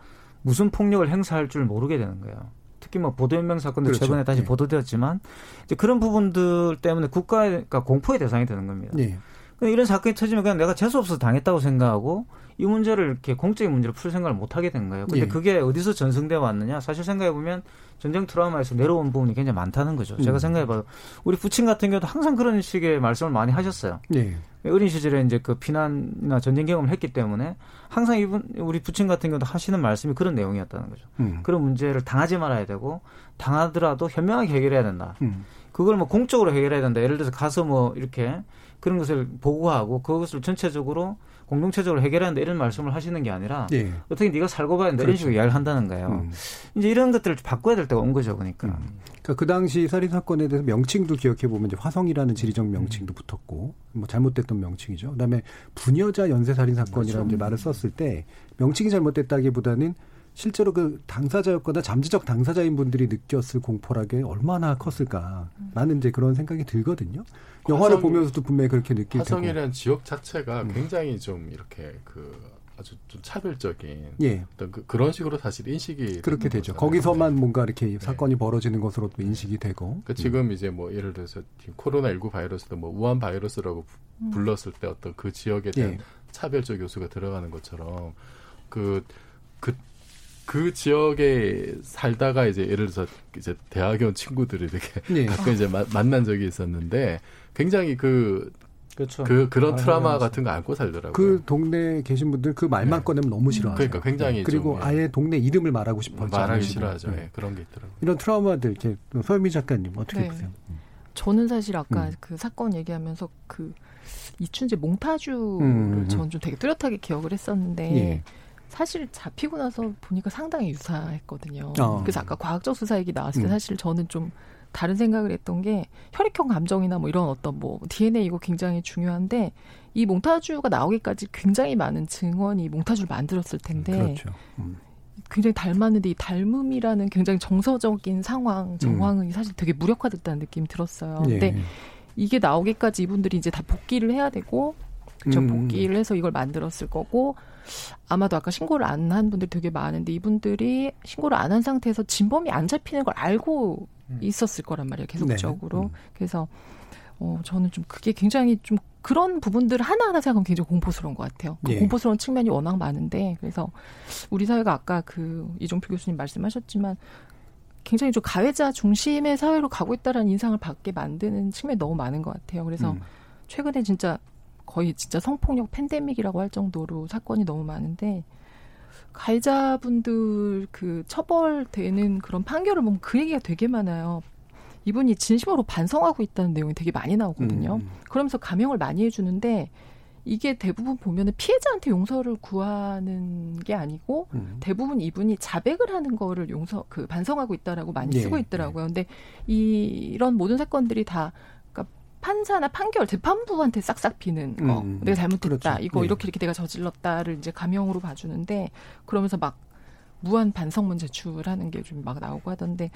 무슨 폭력을 행사할 줄 모르게 되는 거예요. 특히 뭐 보도연명 사건도 그렇죠. 최근에 다시 네. 보도되었지만 이제 그런 부분들 때문에 국가가 공포의 대상이 되는 겁니다. 네. 이런 사건이 터지면 그냥 내가 재수없어서 당했다고 생각하고 이 문제를 이렇게 공적인 문제로 풀 생각을 못하게 된 거예요. 근데 네. 그게 어디서 전승되어 왔느냐. 사실 생각해보면 전쟁 트라우마에서 내려온 부분이 굉장히 많다는 거죠. 음. 제가 생각해봐도 우리 부친 같은 경우도 항상 그런 식의 말씀을 많이 하셨어요. 네. 어린 시절에 이제 그 피난이나 전쟁 경험을 했기 때문에 항상 이분, 우리 부친 같은 경우도 하시는 말씀이 그런 내용이었다는 거죠. 음. 그런 문제를 당하지 말아야 되고, 당하더라도 현명하게 해결해야 된다. 음. 그걸 뭐 공적으로 해결해야 된다. 예를 들어서 가서 뭐 이렇게 그런 것을 보고하고 그것을 전체적으로 공동체적으로 해결해야 한다 이런 말씀을 하시는 게 아니라 예. 어떻게 네가 살고 봐야 한다 그렇죠. 이런 식으로 이야기를 한다는 거예요. 음. 이제 이런 것들을 바꿔야 될 때가 온 거죠. 그러니까. 음. 그러니까 그 당시 살인사건에 대해서 명칭도 기억해보면 이제 화성이라는 지리적 명칭도 음. 붙었고 뭐 잘못됐던 명칭이죠. 그다음에 부녀자 연쇄살인사건이라는 그렇죠. 말을 썼을 때 명칭이 잘못됐다기보다는 실제로 그 당사자였거나 잠재적 당사자인 분들이 느꼈을 공포라게 얼마나 컸을까라는 이제 그런 생각이 들거든요. 영화를 화성, 보면서도 분명히 그렇게 느낄 화성이라는 테고. 화성이라는 지역 자체가 음. 굉장히 좀 이렇게 그 아주 좀 차별적인 예. 어떤 그, 그런 식으로 사실 인식이 그렇게 되죠. 거잖아요. 거기서만 네. 뭔가 이렇게 네. 사건이 벌어지는 것으로 또 인식이 되고. 그러니까 지금 음. 이제 뭐 예를 들어서 코로나십구 바이러스도 뭐 우한 바이러스라고 음. 불렀을 때 어떤 그 지역에 대한 예. 차별적 요소가 들어가는 것처럼 그 그. 그 지역에 살다가 이제 예를 들어서 이제 대학에 온 친구들이 되게 네. 가끔 이제 마, 만난 적이 있었는데 굉장히 그, 그렇죠. 그 그런 아, 트라우마 아, 같은 거 안고 살더라고요. 그 동네에 계신 분들 그 말만 네. 꺼내면 너무 싫어하죠. 그러니까 굉장히. 네. 그리고 좀, 아예 동네 이름을 말하고 싶어하지 말하기 싫어하죠. 네. 네. 그런 게 있더라고요. 이런 트라우마들 이렇게 서유미 작가님 어떻게 네. 보세요? 저는 사실 아까 음. 그 사건 얘기하면서 그 이춘재 몽타주를 음. 저는 좀 되게 뚜렷하게 기억을 했었는데 예. 사실 잡히고 나서 보니까 상당히 유사했거든요. 어. 그래서 아까 과학적 수사 얘기 나왔을 때 음. 사실 저는 좀 다른 생각을 했던 게 혈액형 감정이나 뭐 이런 어떤 뭐 디엔에이 이거 굉장히 중요한데 이 몽타주가 나오기까지 굉장히 많은 증언이 몽타주를 만들었을 텐데 그렇죠. 음. 굉장히 닮았는데 이 닮음이라는 굉장히 정서적인 상황, 정황이 음. 사실 되게 무력화됐다는 느낌이 들었어요. 예. 근데 이게 나오기까지 이분들이 이제 다 복귀를 해야 되고 그렇죠. 음. 복귀를 해서 이걸 만들었을 거고 아마도 아까 신고를 안 한 분들이 되게 많은데 이분들이 신고를 안 한 상태에서 진범이 안 잡히는 걸 알고 있었을 거란 말이에요. 계속적으로. 네. 음. 그래서 어, 저는 좀 그게 굉장히 좀 그런 부분들 하나하나 생각하면 굉장히 공포스러운 것 같아요. 그 예. 공포스러운 측면이 워낙 많은데 그래서 우리 사회가 아까 그 이종필 교수님 말씀하셨지만 굉장히 좀 가해자 중심의 사회로 가고 있다는 인상을 받게 만드는 측면이 너무 많은 것 같아요. 그래서 음. 최근에 진짜 거의 진짜 성폭력 팬데믹이라고 할 정도로 사건이 너무 많은데 가해자분들 그 처벌되는 그런 판결을 보면 그 얘기가 되게 많아요. 이분이 진심으로 반성하고 있다는 내용이 되게 많이 나오거든요. 음. 그러면서 감형을 많이 해주는데 이게 대부분 보면은 피해자한테 용서를 구하는 게 아니고 음. 대부분 이분이 자백을 하는 거를 용서 그 반성하고 있다라고 많이 예. 쓰고 있더라고요. 근데 이, 이런 모든 사건들이 다 판사나 판결, 재판부한테 싹싹 비는 거. 음, 내가 잘못했다. 그렇죠. 이거 네. 이렇게 이렇게 내가 저질렀다를 이제 감형으로 봐주는데 그러면서 막 무한 반성문 제출하는 게 좀 막 나오고 하던데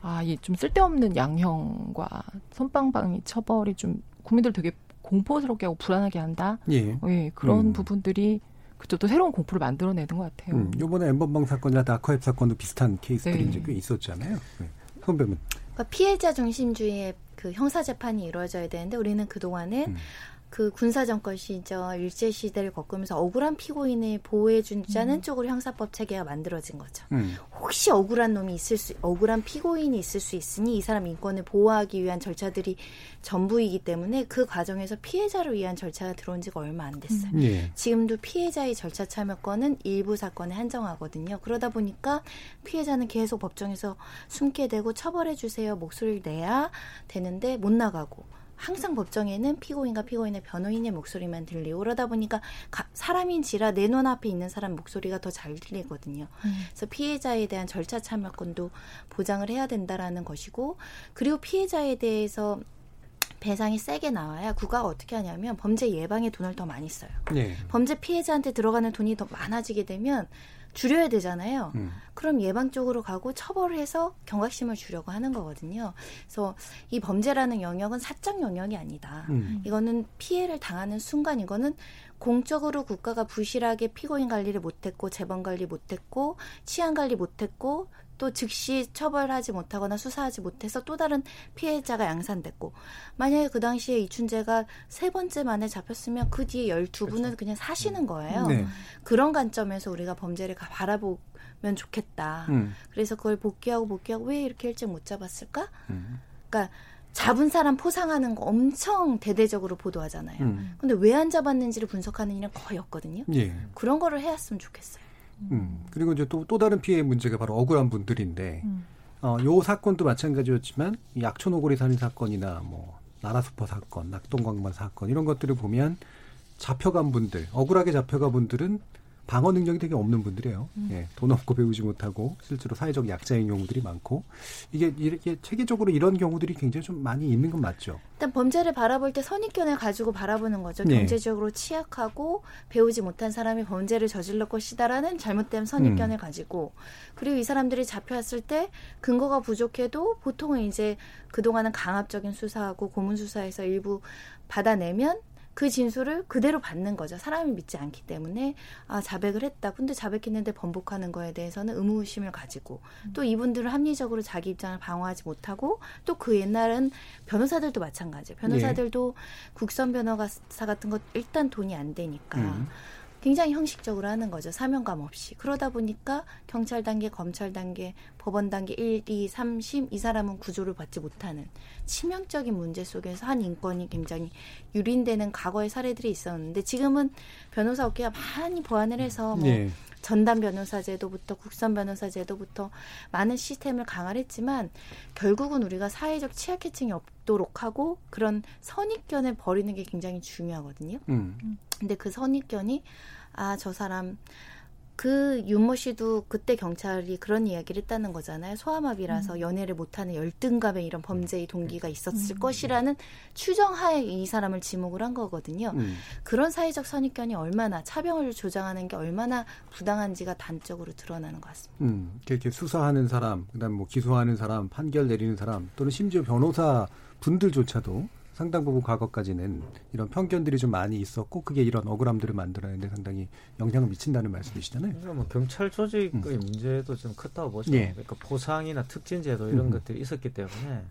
아, 이 좀 쓸데없는 양형과 손방망이 처벌이 좀 국민들 되게 공포스럽게 하고 불안하게 한다. 예, 예 그런 음. 부분들이 그쵸, 또 새로운 공포를 만들어내는 것 같아요. 음, 이번에 N번방 사건이나 다크웹 사건도 비슷한 케이스들이 네. 이제 꽤 있었잖아요. 네. 선배님. 그러니까 피해자 중심주의의 그 형사 재판이 이루어져야 되는데 우리는 그 동안은 음. 그 군사 정권 시절 일제 시대를 겪으면서 억울한 피고인을 보호해 주자는 음. 쪽으로 형사법 체계가 만들어진 거죠. 음. 혹시 억울한 놈이 있을 수, 억울한 피고인이 있을 수 있으니 이 사람 인권을 보호하기 위한 절차들이 전부이기 때문에 그 과정에서 피해자를 위한 절차가 들어온 지가 얼마 안 됐어요. 음. 예. 지금도 피해자의 절차 참여권은 일부 사건에 한정하거든요. 그러다 보니까 피해자는 계속 법정에서 숨게 되고 처벌해 주세요 목소리를 내야 되는데 못 나가고. 항상 법정에는 피고인과 피고인의 변호인의 목소리만 들리고 그러다 보니까 가, 사람인지라 내 눈앞에 있는 사람 목소리가 더 잘 들리거든요. 음. 그래서 피해자에 대한 절차 참여권도 보장을 해야 된다라는 것이고 그리고 피해자에 대해서 배상이 세게 나와야 국가가 어떻게 하냐면 범죄 예방에 돈을 더 많이 써요. 네. 범죄 피해자한테 들어가는 돈이 더 많아지게 되면 줄여야 되잖아요. 음. 그럼 예방 쪽으로 가고 처벌해서 경각심을 주려고 하는 거거든요. 그래서 이 범죄라는 영역은 사적 영역이 아니다. 음. 이거는 피해를 당하는 순간 이거는 공적으로 국가가 부실하게 피고인 관리를 못했고 재범 관리 못했고 치안 관리 못했고 또 즉시 처벌하지 못하거나 수사하지 못해서 또 다른 피해자가 양산됐고 만약에 그 당시에 이춘재가 세 번째 만에 잡혔으면 그 뒤에 열두 분은 그냥 사시는 거예요. 네. 그런 관점에서 우리가 범죄를 바라보면 좋겠다. 음. 그래서 그걸 복귀하고 복귀하고 왜 이렇게 일찍 못 잡았을까? 음. 그러니까 잡은 사람 포상하는 거 엄청 대대적으로 보도하잖아요. 그런데 음. 왜 안 잡았는지를 분석하는 일은 거의 없거든요. 예. 그런 거를 해왔으면 좋겠어요. 음. 그리고 이제 또, 또 다른 피해의 문제가 바로 억울한 분들인데, 음. 어, 요 사건도 마찬가지였지만, 이 약촌 오골이 살인 사건이나, 뭐, 나라수퍼 사건, 낙동강만 사건, 이런 것들을 보면, 잡혀간 분들, 억울하게 잡혀간 분들은 방어 능력이 되게 없는 분들이에요. 음. 예, 돈 없고 배우지 못하고 실제로 사회적 약자인 경우들이 많고 이게 이렇게 체계적으로 이런 경우들이 굉장히 좀 많이 있는 건 맞죠. 일단 범죄를 바라볼 때 선입견을 가지고 바라보는 거죠. 네. 경제적으로 취약하고 배우지 못한 사람이 범죄를 저질러 것이다라는 잘못된 선입견을 음. 가지고, 그리고 이 사람들이 잡혀왔을 때 근거가 부족해도 보통은 이제 그동안은 강압적인 수사하고 고문 수사에서 일부 받아내면 그 진술을 그대로 받는 거죠. 사람이 믿지 않기 때문에 아 자백을 했다. 근데 자백했는데 번복하는 거에 대해서는 의무의심을 가지고 음. 또 이분들은 합리적으로 자기 입장을 방어하지 못하고, 또 그 옛날은 변호사들도 마찬가지예요. 변호사들도 예. 국선 변호사 같은 것 일단 돈이 안 되니까 음. 굉장히 형식적으로 하는 거죠. 사명감 없이. 그러다 보니까 경찰 단계, 검찰 단계, 법원 단계 일, 이, 삼 심 이 사람은 구조를 받지 못하는 치명적인 문제 속에서 한 인권이 굉장히 유린되는 과거의 사례들이 있었는데, 지금은 변호사 업계가 많이 보완을 해서 뭐 네. 전담 변호사 제도부터 국선 변호사 제도부터 많은 시스템을 강화를 했지만 결국은 우리가 사회적 취약계층이 없도록 하고 그런 선입견을 버리는 게 굉장히 중요하거든요. 음. 근데 그 선입견이 아, 저 사람 그 윤모 씨도 그때 경찰이 그런 이야기를 했다는 거잖아요. 소아마비라서 연애를 못하는 열등감에 이런 범죄의 동기가 있었을 음. 것이라는 추정하에 이 사람을 지목을 한 거거든요. 음. 그런 사회적 선입견이 얼마나 차병을 조장하는 게 얼마나 부당한지가 단적으로 드러나는 것 같습니다. 음, 이렇게 수사하는 사람, 그다음 뭐 기소하는 사람, 판결 내리는 사람, 또는 심지어 변호사 분들조차도 상당 부분 과거까지는 이런 편견들이 좀 많이 있었고 그게 이런 억울함들을 만들어내는데 상당히 영향을 미친다는 말씀이시잖아요. 그러니까 뭐 경찰 조직의 음. 문제도 좀 크다고 보시죠. 예. 그러니까 보상이나 특진제도 이런 음. 것들이 있었기 때문에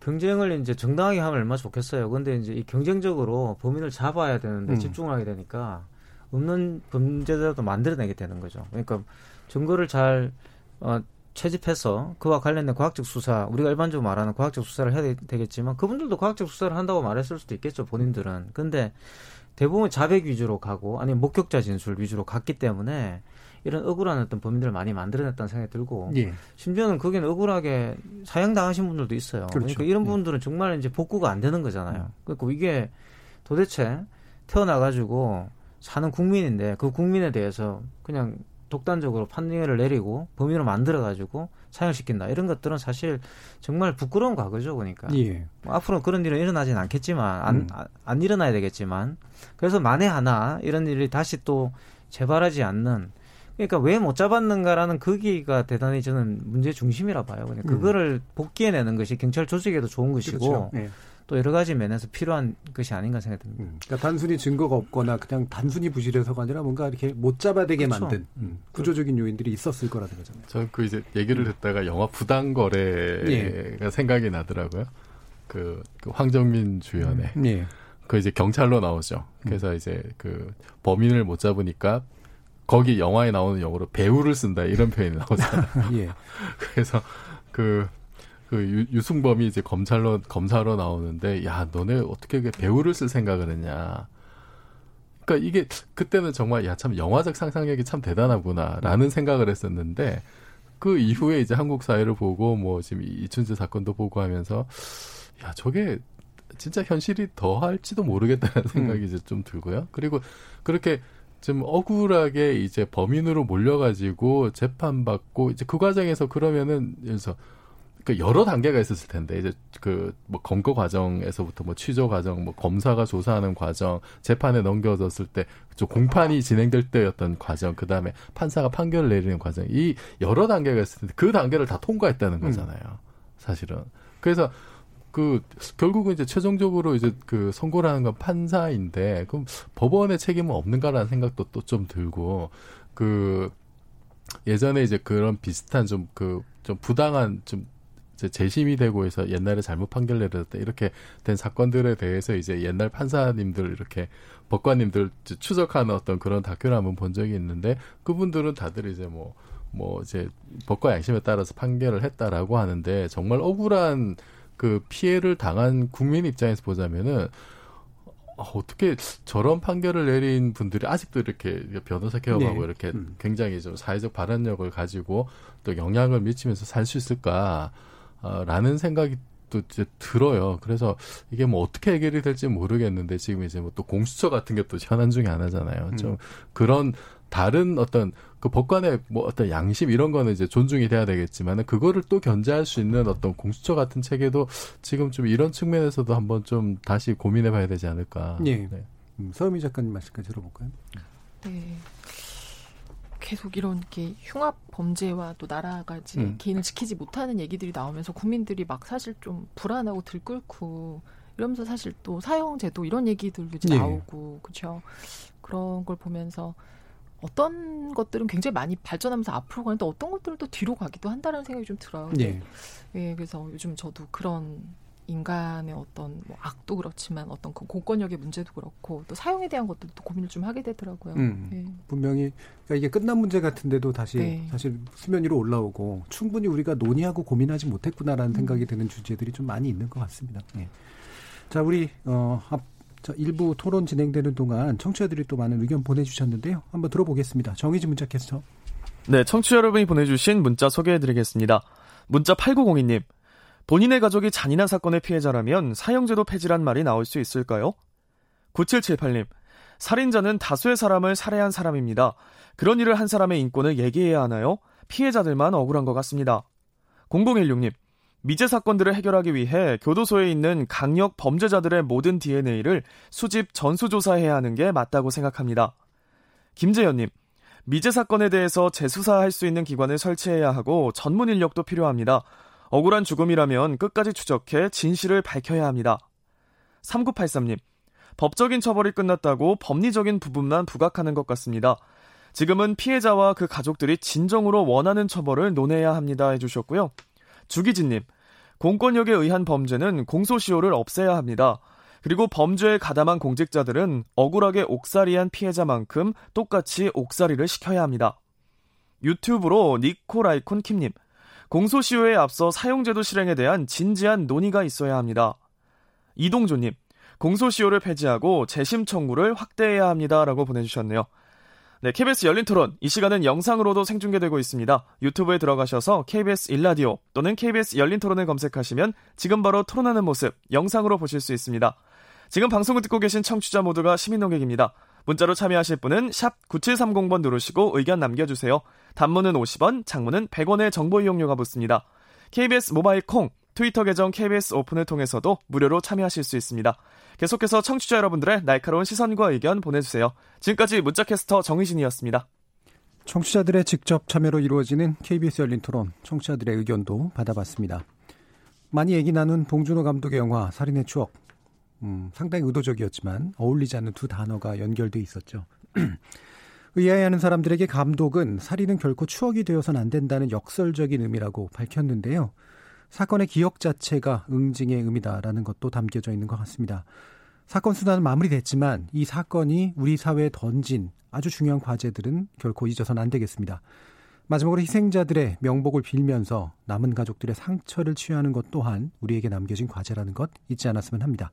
경쟁을 이제 정당하게 하면 얼마나 좋겠어요. 그런데 이제 이 경쟁적으로 범인을 잡아야 되는데 음. 집중을 하게 되니까 없는 범죄자도 만들어내게 되는 거죠. 그러니까 증거를 잘 어, 채집해서 그와 관련된 과학적 수사, 우리가 일반적으로 말하는 과학적 수사를 해야 되겠지만 그분들도 과학적 수사를 한다고 말했을 수도 있겠죠, 본인들은. 근데 대부분 자백 위주로 가고 아니면 목격자 진술 위주로 갔기 때문에 이런 억울한 어떤 범인들을 많이 만들어냈다는 생각이 들고 예. 심지어는 거기는 억울하게 사형당하신 분들도 있어요. 그렇죠. 그러니까 이런 분들은 정말 이제 복구가 안 되는 거잖아요. 그러니까 이게 도대체 태어나가지고 사는 국민인데 그 국민에 대해서 그냥 독단적으로 판례를 내리고 범위로 만들어가지고 사형시킨다. 이런 것들은 사실 정말 부끄러운 과거죠. 그러니까 예. 뭐 앞으로는 그런 일은 일어나지는 않겠지만 안, 음. 안 일어나야 되겠지만 그래서 만에 하나 이런 일이 다시 또 재발하지 않는, 그러니까 왜 못 잡았는가라는 거기가 대단히 저는 문제의 중심이라 봐요. 그러니까 음. 그거를 복귀해내는 것이 경찰 조직에도 좋은 것이고 그렇죠. 예. 또 여러 가지 면에서 필요한 것이 아닌가 생각이 듭니다. 음, 그러니까 단순히 증거가 없거나 그냥 단순히 부실해서가 아니라 뭔가 이렇게 못 잡아야 되게 그렇죠. 만든 음, 구조적인 요인들이 있었을 거라는 거잖아요. 저는 그 이제 얘기를 듣다가 영화 부당거래가 예. 생각이 나더라고요. 그, 그 황정민 주연의 음, 예. 그 이제 경찰로 나오죠. 그래서 음. 이제 그 범인을 못 잡으니까 거기 영화에 나오는 영어로 배우를 쓴다 이런 표현이 나오잖아요. 예. 그래서 그 그 유, 유승범이 이제 검찰로 검사로 나오는데 야 너네 어떻게 배우를 쓸 생각을 했냐. 그러니까 이게 그때는 정말 야 참 영화적 상상력이 참 대단하구나라는 생각을 했었는데 그 이후에 이제 한국 사회를 보고 뭐 지금 이춘재 사건도 보고 하면서 야 저게 진짜 현실이 더 할지도 모르겠다는 생각이 음. 이제 좀 들고요. 그리고 그렇게 좀 억울하게 이제 범인으로 몰려가지고 재판받고 이제 그 과정에서 그러면은 그래서 그 여러 단계가 있었을 텐데 이제 그 뭐 검거 과정에서부터 뭐 취조 과정, 뭐 검사가 조사하는 과정, 재판에 넘겨졌을 때 공판이 진행될 때였던 과정, 그 다음에 판사가 판결을 내리는 과정, 이 여러 단계가 있을 텐데 그 단계를 다 통과했다는 거잖아요, 음. 사실은. 그래서 그 결국은 이제 최종적으로 이제 그 선고를 하는 건 판사인데 그럼 법원의 책임은 없는가라는 생각도 또 좀 들고 그 예전에 이제 그런 비슷한 좀 그 좀 부당한 좀 재심이 되고 해서 옛날에 잘못 판결 내렸다 이렇게 된 사건들에 대해서 이제 옛날 판사님들 이렇게 법관님들 추적하는 어떤 그런 다큐를 한번 본 적이 있는데 그분들은 다들 이제 뭐, 뭐 이제 법과 양심에 따라서 판결을 했다라고 하는데 정말 억울한 그 피해를 당한 국민 입장에서 보자면은 어떻게 저런 판결을 내린 분들이 아직도 이렇게 변호사 개업하고 네. 이렇게 음. 굉장히 좀 사회적 발언력을 가지고 또 영향을 미치면서 살 수 있을까? 라는 생각이 또 이제 들어요. 그래서 이게 뭐 어떻게 해결이 될지 모르겠는데 지금 이제 뭐 또 공수처 같은 게 또 현안 중에 하나잖아요. 좀 음. 그런 다른 어떤 그 법관의 뭐 어떤 양심 이런 거는 이제 존중이 돼야 되겠지만 그거를 또 견제할 수 있는 어떤 공수처 같은 체계도 지금 좀 이런 측면에서도 한번 좀 다시 고민해 봐야 되지 않을까. 예. 네. 음, 서유미 작가님 말씀까지 들어볼까요? 네. 계속 이런 게 흉악 범죄와 또 나라가 음. 개인을 지키지 못하는 얘기들이 나오면서 국민들이 막 사실 좀 불안하고 들끓고 이러면서 사실 또 사형제도 이런 얘기들도 이제 네. 나오고 그렇죠. 그런 걸 보면서 어떤 것들은 굉장히 많이 발전하면서 앞으로 가는데 어떤 것들은 또 뒤로 가기도 한다는 생각이 좀 들어요. 네. 예, 그래서 요즘 저도 그런 인간의 어떤 뭐 악도 그렇지만 어떤 그 공권력의 문제도 그렇고 또 사용에 대한 것도 또 고민을 좀 하게 되더라고요. 음, 네. 분명히 그러니까 이게 끝난 문제 같은데도 다시 네. 사실 수면 위로 올라오고 충분히 우리가 논의하고 고민하지 못했구나라는 음. 생각이 드는 주제들이 좀 많이 있는 것 같습니다. 네. 자, 우리 어, 앞, 자, 일부 토론 진행되는 동안 청취자들이 또 많은 의견 보내주셨는데요. 한번 들어보겠습니다. 정의지 문자캐스터. 네, 청취자 여러분이 보내주신 문자 소개해드리겠습니다. 문자 팔구공이 님. 본인의 가족이 잔인한 사건의 피해자라면 사형제도 폐지란 말이 나올 수 있을까요? 구칠칠팔 님. 살인자는 다수의 사람을 살해한 사람입니다. 그런 일을 한 사람의 인권을 얘기해야 하나요? 피해자들만 억울한 것 같습니다. 공공일육 님. 미제 사건들을 해결하기 위해 교도소에 있는 강력 범죄자들의 모든 디엔에이를 수집 전수조사해야 하는 게 맞다고 생각합니다. 김재현님. 미제 사건에 대해서 재수사할 수 있는 기관을 설치해야 하고 전문 인력도 필요합니다. 억울한 죽음이라면 끝까지 추적해 진실을 밝혀야 합니다. 삼구팔삼 님. 법적인 처벌이 끝났다고 법리적인 부분만 부각하는 것 같습니다. 지금은 피해자와 그 가족들이 진정으로 원하는 처벌을 논해야 합니다 해주셨고요. 주기진님. 공권력에 의한 범죄는 공소시효를 없애야 합니다. 그리고 범죄에 가담한 공직자들은 억울하게 옥살이한 피해자만큼 똑같이 옥살이를 시켜야 합니다. 유튜브로 니코라이콘킴님. 공소시효에 앞서 사용제도 실행에 대한 진지한 논의가 있어야 합니다. 이동조님, 공소시효를 폐지하고 재심 청구를 확대해야 합니다라고 보내주셨네요. 네, 케이비에스 열린토론, 이 시간은 영상으로도 생중계되고 있습니다. 유튜브에 들어가셔서 케이비에스 일라디오 또는 케이비에스 열린토론을 검색하시면 지금 바로 토론하는 모습 영상으로 보실 수 있습니다. 지금 방송을 듣고 계신 청취자 모두가 시민논객입니다. 문자로 참여하실 분은 샵 구칠삼공 번 누르시고 의견 남겨주세요. 단문은 오십 원, 장문은 백 원의 정보 이용료가 붙습니다. 케이비에스 모바일 콩, 트위터 계정 케이비에스 오픈을 통해서도 무료로 참여하실 수 있습니다. 계속해서 청취자 여러분들의 날카로운 시선과 의견 보내주세요. 지금까지 문자캐스터 정의진이었습니다. 청취자들의 직접 참여로 이루어지는 케이비에스 열린 토론, 청취자들의 의견도 받아봤습니다. 많이 얘기 나눈 봉준호 감독의 영화 살인의 추억. 음, 상당히 의도적이었지만 어울리지 않는 두 단어가 연결돼 있었죠. 의아해하는 사람들에게 감독은 살인은 결코 추억이 되어서는 안 된다는 역설적인 의미라고 밝혔는데요. 사건의 기억 자체가 응징의 의미다라는 것도 담겨져 있는 것 같습니다. 사건 수단은 마무리됐지만 이 사건이 우리 사회에 던진 아주 중요한 과제들은 결코 잊어서는 안 되겠습니다. 마지막으로 희생자들의 명복을 빌면서 남은 가족들의 상처를 치유하는 것 또한 우리에게 남겨진 과제라는 것 잊지 않았으면 합니다.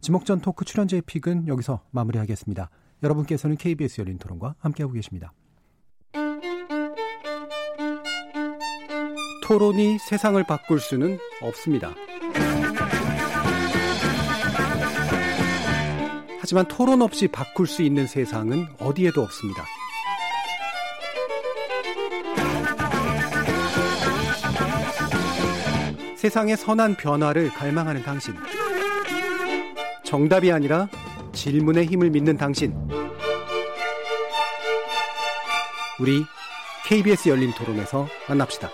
지목전 토크 출연자의 픽은 여기서 마무리하겠습니다. 여러분께서는 케이비에스 열린 토론과 함께하고 계십니다. 토론이 세상을 바꿀 수는 없습니다. 하지만 토론 없이 바꿀 수 있는 세상은 어디에도 없습니다. 세상의 선한 변화를 갈망하는 당신. 정답이 아니라 질문의 힘을 믿는 당신. 우리 케이비에스 열린 토론에서 만납시다.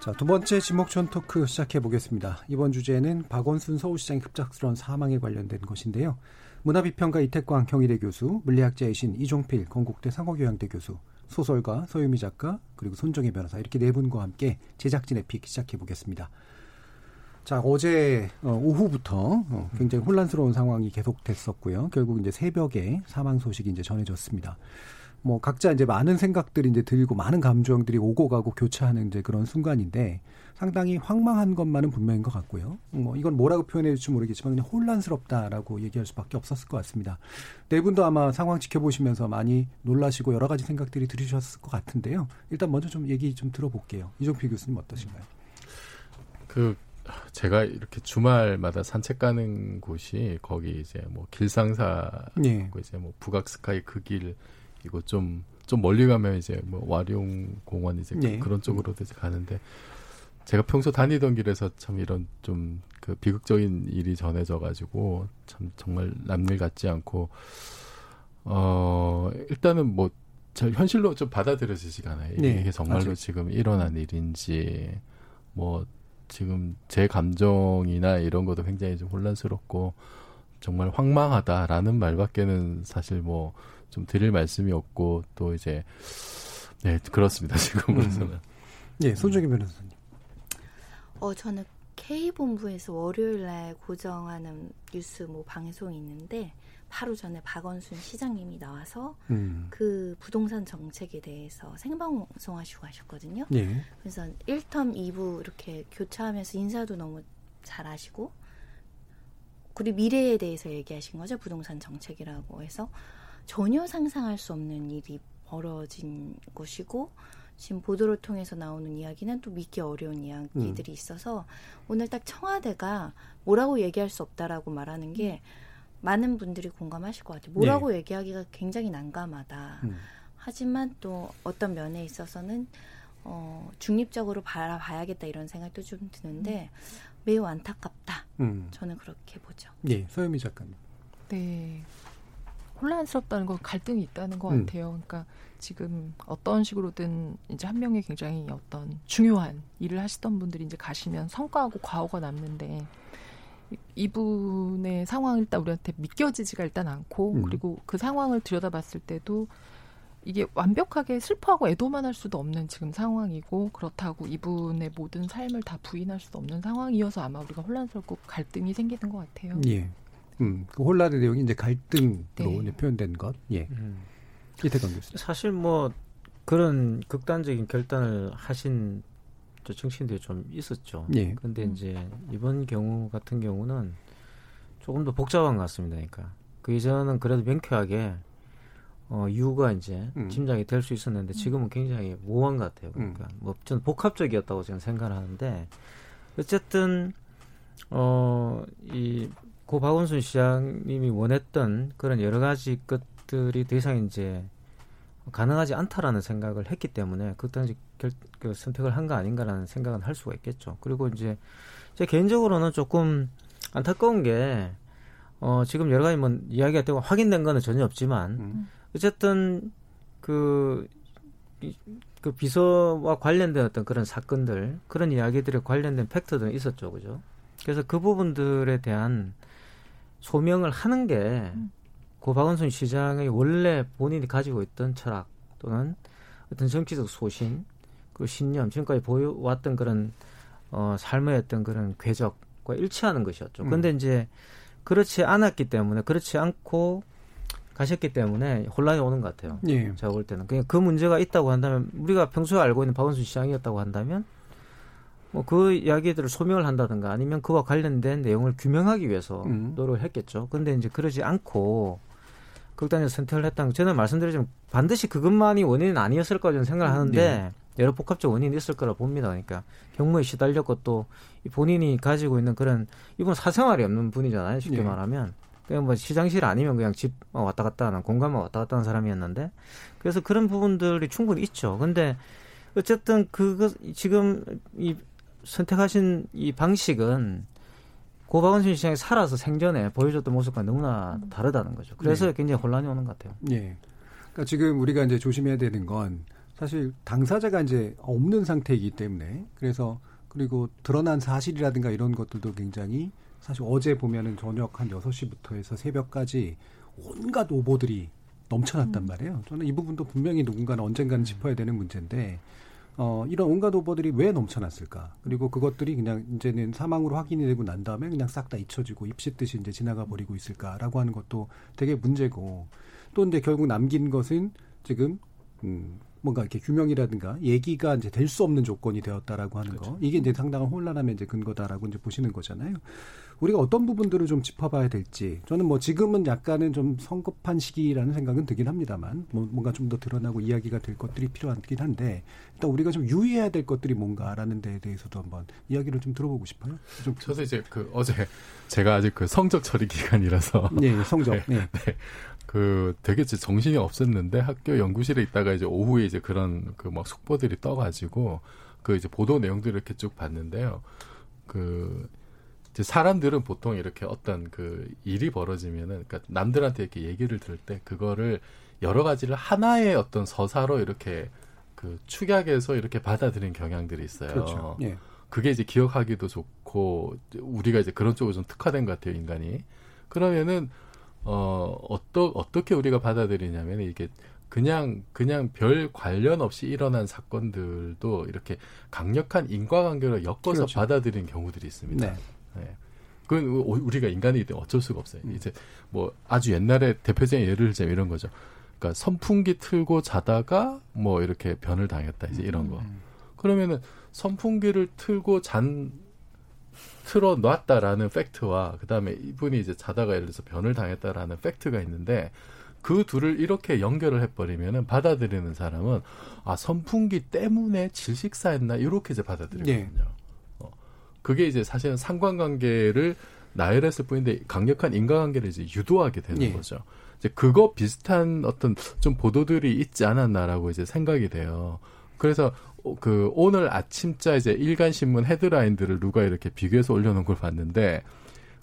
자, 두 번째 지목전 토크 시작해 보겠습니다. 이번 주제는 박원순 서울시장의 급작스러운 사망에 관련된 것인데요. 문화비평가 이택광 경희대 교수, 물리학자이신 이종필 건국대 상호교양대 교수, 소설가 서유미 작가, 그리고 손정혜 변호사 이렇게 네 분과 함께 제작진의 픽 시작해보겠습니다. 자, 어제 오후부터 굉장히 혼란스러운 상황이 계속됐었고요. 결국 이제 새벽에 사망 소식이 이제 전해졌습니다. 뭐 각자 이제 많은 생각들이 이제 들고 많은 감정들이 오고 가고 교차하는 이제 그런 순간인데 상당히 황망한 것만은 분명인 것 같고요. 뭐 이건 뭐라고 표현해야 될지 모르겠지만 그냥 혼란스럽다라고 얘기할 수밖에 없었을 것 같습니다. 네 분도 아마 상황 지켜보시면서 많이 놀라시고 여러 가지 생각들이 들으셨을 것 같은데요. 일단 먼저 좀 얘기 좀 들어볼게요. 이종필 교수님 어떠신가요? 그 제가 이렇게 주말마다 산책 가는 곳이 거기 이제 뭐 길상사고 네. 이제 뭐 북악스카이 그 길 이거 좀, 좀 멀리 가면 이제 뭐 와룡공원 이제 네. 그런 쪽으로 이제 가는데 제가 평소 다니던 길에서 참 이런 좀 그 비극적인 일이 전해져가지고 참 정말 남일 같지 않고 어 일단은 뭐 잘 현실로 좀 받아들여지지가 않아요. 네. 이게 정말로 맞아요. 지금 일어난 일인지 뭐 지금 제 감정이나 이런 것도 굉장히 좀 혼란스럽고 정말 황망하다라는 말밖에는 사실 뭐 좀 드릴 말씀이 없고 또 이제 네 그렇습니다 지금으로서는. 음. 네 손정혜 변호사님. 어 저는 K 본부에서 월요일 날 고정하는 뉴스 뭐 방송이 있는데 바로 전에 박원순 시장님이 나와서 음. 그 부동산 정책에 대해서 생방송하시고 하셨거든요. 네. 그래서 일 텀 이 부 이렇게 교차하면서 인사도 너무 잘 하시고 그리고 미래에 대해서 얘기하신 거죠. 부동산 정책이라고 해서 전혀 상상할 수 없는 일이 벌어진 것이고 지금 보도를 통해서 나오는 이야기는 또 믿기 어려운 이야기들이 음. 있어서 오늘 딱 청와대가 뭐라고 얘기할 수 없다라고 말하는 게 많은 분들이 공감하실 것 같아요. 뭐라고 네. 얘기하기가 굉장히 난감하다. 음. 하지만 또 어떤 면에 있어서는 어, 중립적으로 바라봐야겠다 이런 생각도 좀 드는데 음. 매우 안타깝다. 음. 저는 그렇게 보죠. 네, 서유미 작가님. 네. 혼란스럽다는 건 갈등이 있다는 것 음. 같아요. 그러니까 지금 어떤 식으로든 이제 한 명의 굉장히 어떤 중요한 일을 하시던 분들이 이제 가시면 성과하고 과오가 남는데 이분의 상황이 일단 우리한테 믿겨지지가 일단 않고 음. 그리고 그 상황을 들여다봤을 때도 이게 완벽하게 슬퍼하고 애도만 할 수도 없는 지금 상황이고 그렇다고 이분의 모든 삶을 다 부인할 수도 없는 상황이어서 아마 우리가 혼란스럽고 갈등이 생기는 것 같아요. 예. 음, 그 혼란의 내용이 이제 갈등으로 네. 이제 표현된 것. 예. 음. 이택광 교수님. 사실 뭐 그런 극단적인 결단을 하신 저 정치인들이 좀 있었죠. 예. 그런데 이제 이번 경우 같은 경우는 조금 더 복잡한 것 같습니다. 그러니까 그 이전은 그래도 명쾌하게 어, 이유가 이제 음. 짐작이 될 수 있었는데 지금은 굉장히 모호한 것 같아요. 그러니까 음. 뭐 저는 복합적이었다고 저는 생각을 하는데 어쨌든 어, 이 고 박원순 시장님이 원했던 그런 여러 가지 것들이 더 이상 이제 가능하지 않다라는 생각을 했기 때문에 그것도 결, 그 선택을 한 거 아닌가라는 생각은 할 수가 있겠죠. 그리고 이제 제 개인적으로는 조금 안타까운 게 어, 지금 여러 가지 뭐 이야기가 되고 확인된 거는 전혀 없지만 음. 어쨌든 그, 그 비서와 관련된 어떤 그런 사건들 그런 이야기들에 관련된 팩트들은 있었죠. 그죠? 그래서 그 부분들에 대한 소명을 하는 게 고 박원순 시장의 원래 본인이 가지고 있던 철학 또는 어떤 정치적 소신 그리고 신념 지금까지 보여왔던 그런 어, 삶의 어떤 그런 궤적과 일치하는 것이었죠. 그런데 음. 이제 그렇지 않았기 때문에 그렇지 않고 가셨기 때문에 혼란이 오는 것 같아요. 예. 제가 볼 때는 그냥 그 문제가 있다고 한다면 우리가 평소에 알고 있는 박원순 시장이었다고 한다면 뭐 그 이야기들을 소명을 한다든가 아니면 그와 관련된 내용을 규명하기 위해서 음. 노력을 했겠죠. 그런데 이제 그러지 않고 극단적 선택을 했다는 저는 말씀드리지만 반드시 그것만이 원인은 아니었을 거라고 저는 생각을 하는데 네. 여러 복합적 원인이 있을 거라 봅니다. 그러니까 경무에 시달렸고 또 본인이 가지고 있는 그런 이분 사생활이 없는 분이잖아요. 쉽게 네. 말하면 그냥 뭐 시장실 아니면 그냥 집 왔다 갔다 하는 공간만 왔다 갔다 하는 사람이었는데 그래서 그런 부분들이 충분히 있죠. 그런데 어쨌든 그것 지금 이 선택하신 이 방식은 고 박원순 시장이 살아서 생전에 보여줬던 모습과 너무나 다르다는 거죠. 그래서 네. 굉장히 혼란이 오는 것 같아요. 네. 그러니까 지금 우리가 이제 조심해야 되는 건 사실 당사자가 이제 없는 상태이기 때문에 그래서 그리고 드러난 사실이라든가 이런 것들도 굉장히 사실 어제 보면은 저녁 한 여섯 시부터 해서 새벽까지 온갖 오보들이 넘쳐났단 음. 말이에요. 저는 이 부분도 분명히 누군가는 언젠가는 짚어야 되는 문제인데 어, 이런 온갖 오보들이 왜 넘쳐났을까? 그리고 그것들이 그냥 이제는 사망으로 확인이 되고 난 다음에 그냥 싹 다 잊혀지고 입시듯이 이제 지나가 버리고 있을까라고 하는 것도 되게 문제고 또 이제 결국 남긴 것은 지금 음, 뭔가 이렇게 규명이라든가 얘기가 이제 될 수 없는 조건이 되었다라고 하는 그렇죠. 거 이게 이제 상당한 혼란함의 이제 근거다라고 이제 보시는 거잖아요. 우리가 어떤 부분들을 좀 짚어봐야 될지 저는 뭐 지금은 약간은 좀 성급한 시기라는 생각은 들긴 합니다만 뭐 뭔가 좀 더 드러나고 이야기가 될 것들이 필요하긴 한데 일단 우리가 좀 유의해야 될 것들이 뭔가라는 데에 대해서도 한번 이야기를 좀 들어보고 싶어요. 좀 저도 이제 그 어제 제가 아직 그 성적 처리 기간이라서 네 성적 네. 네. 네. 그 되게 이제 정신이 없었는데 학교 연구실에 있다가 이제 오후에 이제 그런 그 막 속보들이 떠가지고 그 이제 보도 내용들을 이렇게 쭉 봤는데요. 그 이제 사람들은 보통 이렇게 어떤 그 일이 벌어지면은 그러니까 남들한테 이렇게 얘기를 들을 때 그거를 여러 가지를 하나의 어떤 서사로 이렇게 그 축약해서 이렇게 받아들이는 경향들이 있어요. 그렇죠. 예. 그게 이제 기억하기도 좋고 우리가 이제 그런 쪽으로 좀 특화된 것 같아요, 인간이. 그러면은 어, 어떠, 어떻게 우리가 받아들이냐면, 이게 그냥, 그냥 별 관련 없이 일어난 사건들도 이렇게 강력한 인과관계로 엮어서 그렇죠. 받아들이는 경우들이 있습니다. 네. 네. 그건 우리가 인간이기 때문에 어쩔 수가 없어요. 음. 이제 뭐 아주 옛날에 대표적인 예를 들자면 이런 거죠. 그러니까 선풍기 틀고 자다가 뭐 이렇게 변을 당했다. 이제 이런 거. 음. 그러면은 선풍기를 틀고 잔, 틀어놨다라는 팩트와 그다음에 이분이 이제 자다가 예를 들어서 변을 당했다라는 팩트가 있는데 그 둘을 이렇게 연결을 해버리면은 받아들이는 사람은 아 선풍기 때문에 질식사했나 이렇게 이제 받아들이거든요. 네. 어, 그게 이제 사실은 상관관계를 나열했을 뿐인데 강력한 인과관계를 이제 유도하게 되는 네. 거죠. 이제 그거 비슷한 어떤 좀 보도들이 있지 않았나라고 이제 생각이 돼요. 그래서 그 오늘 아침자 이제 일간신문 헤드라인들을 누가 이렇게 비교해서 올려놓은 걸 봤는데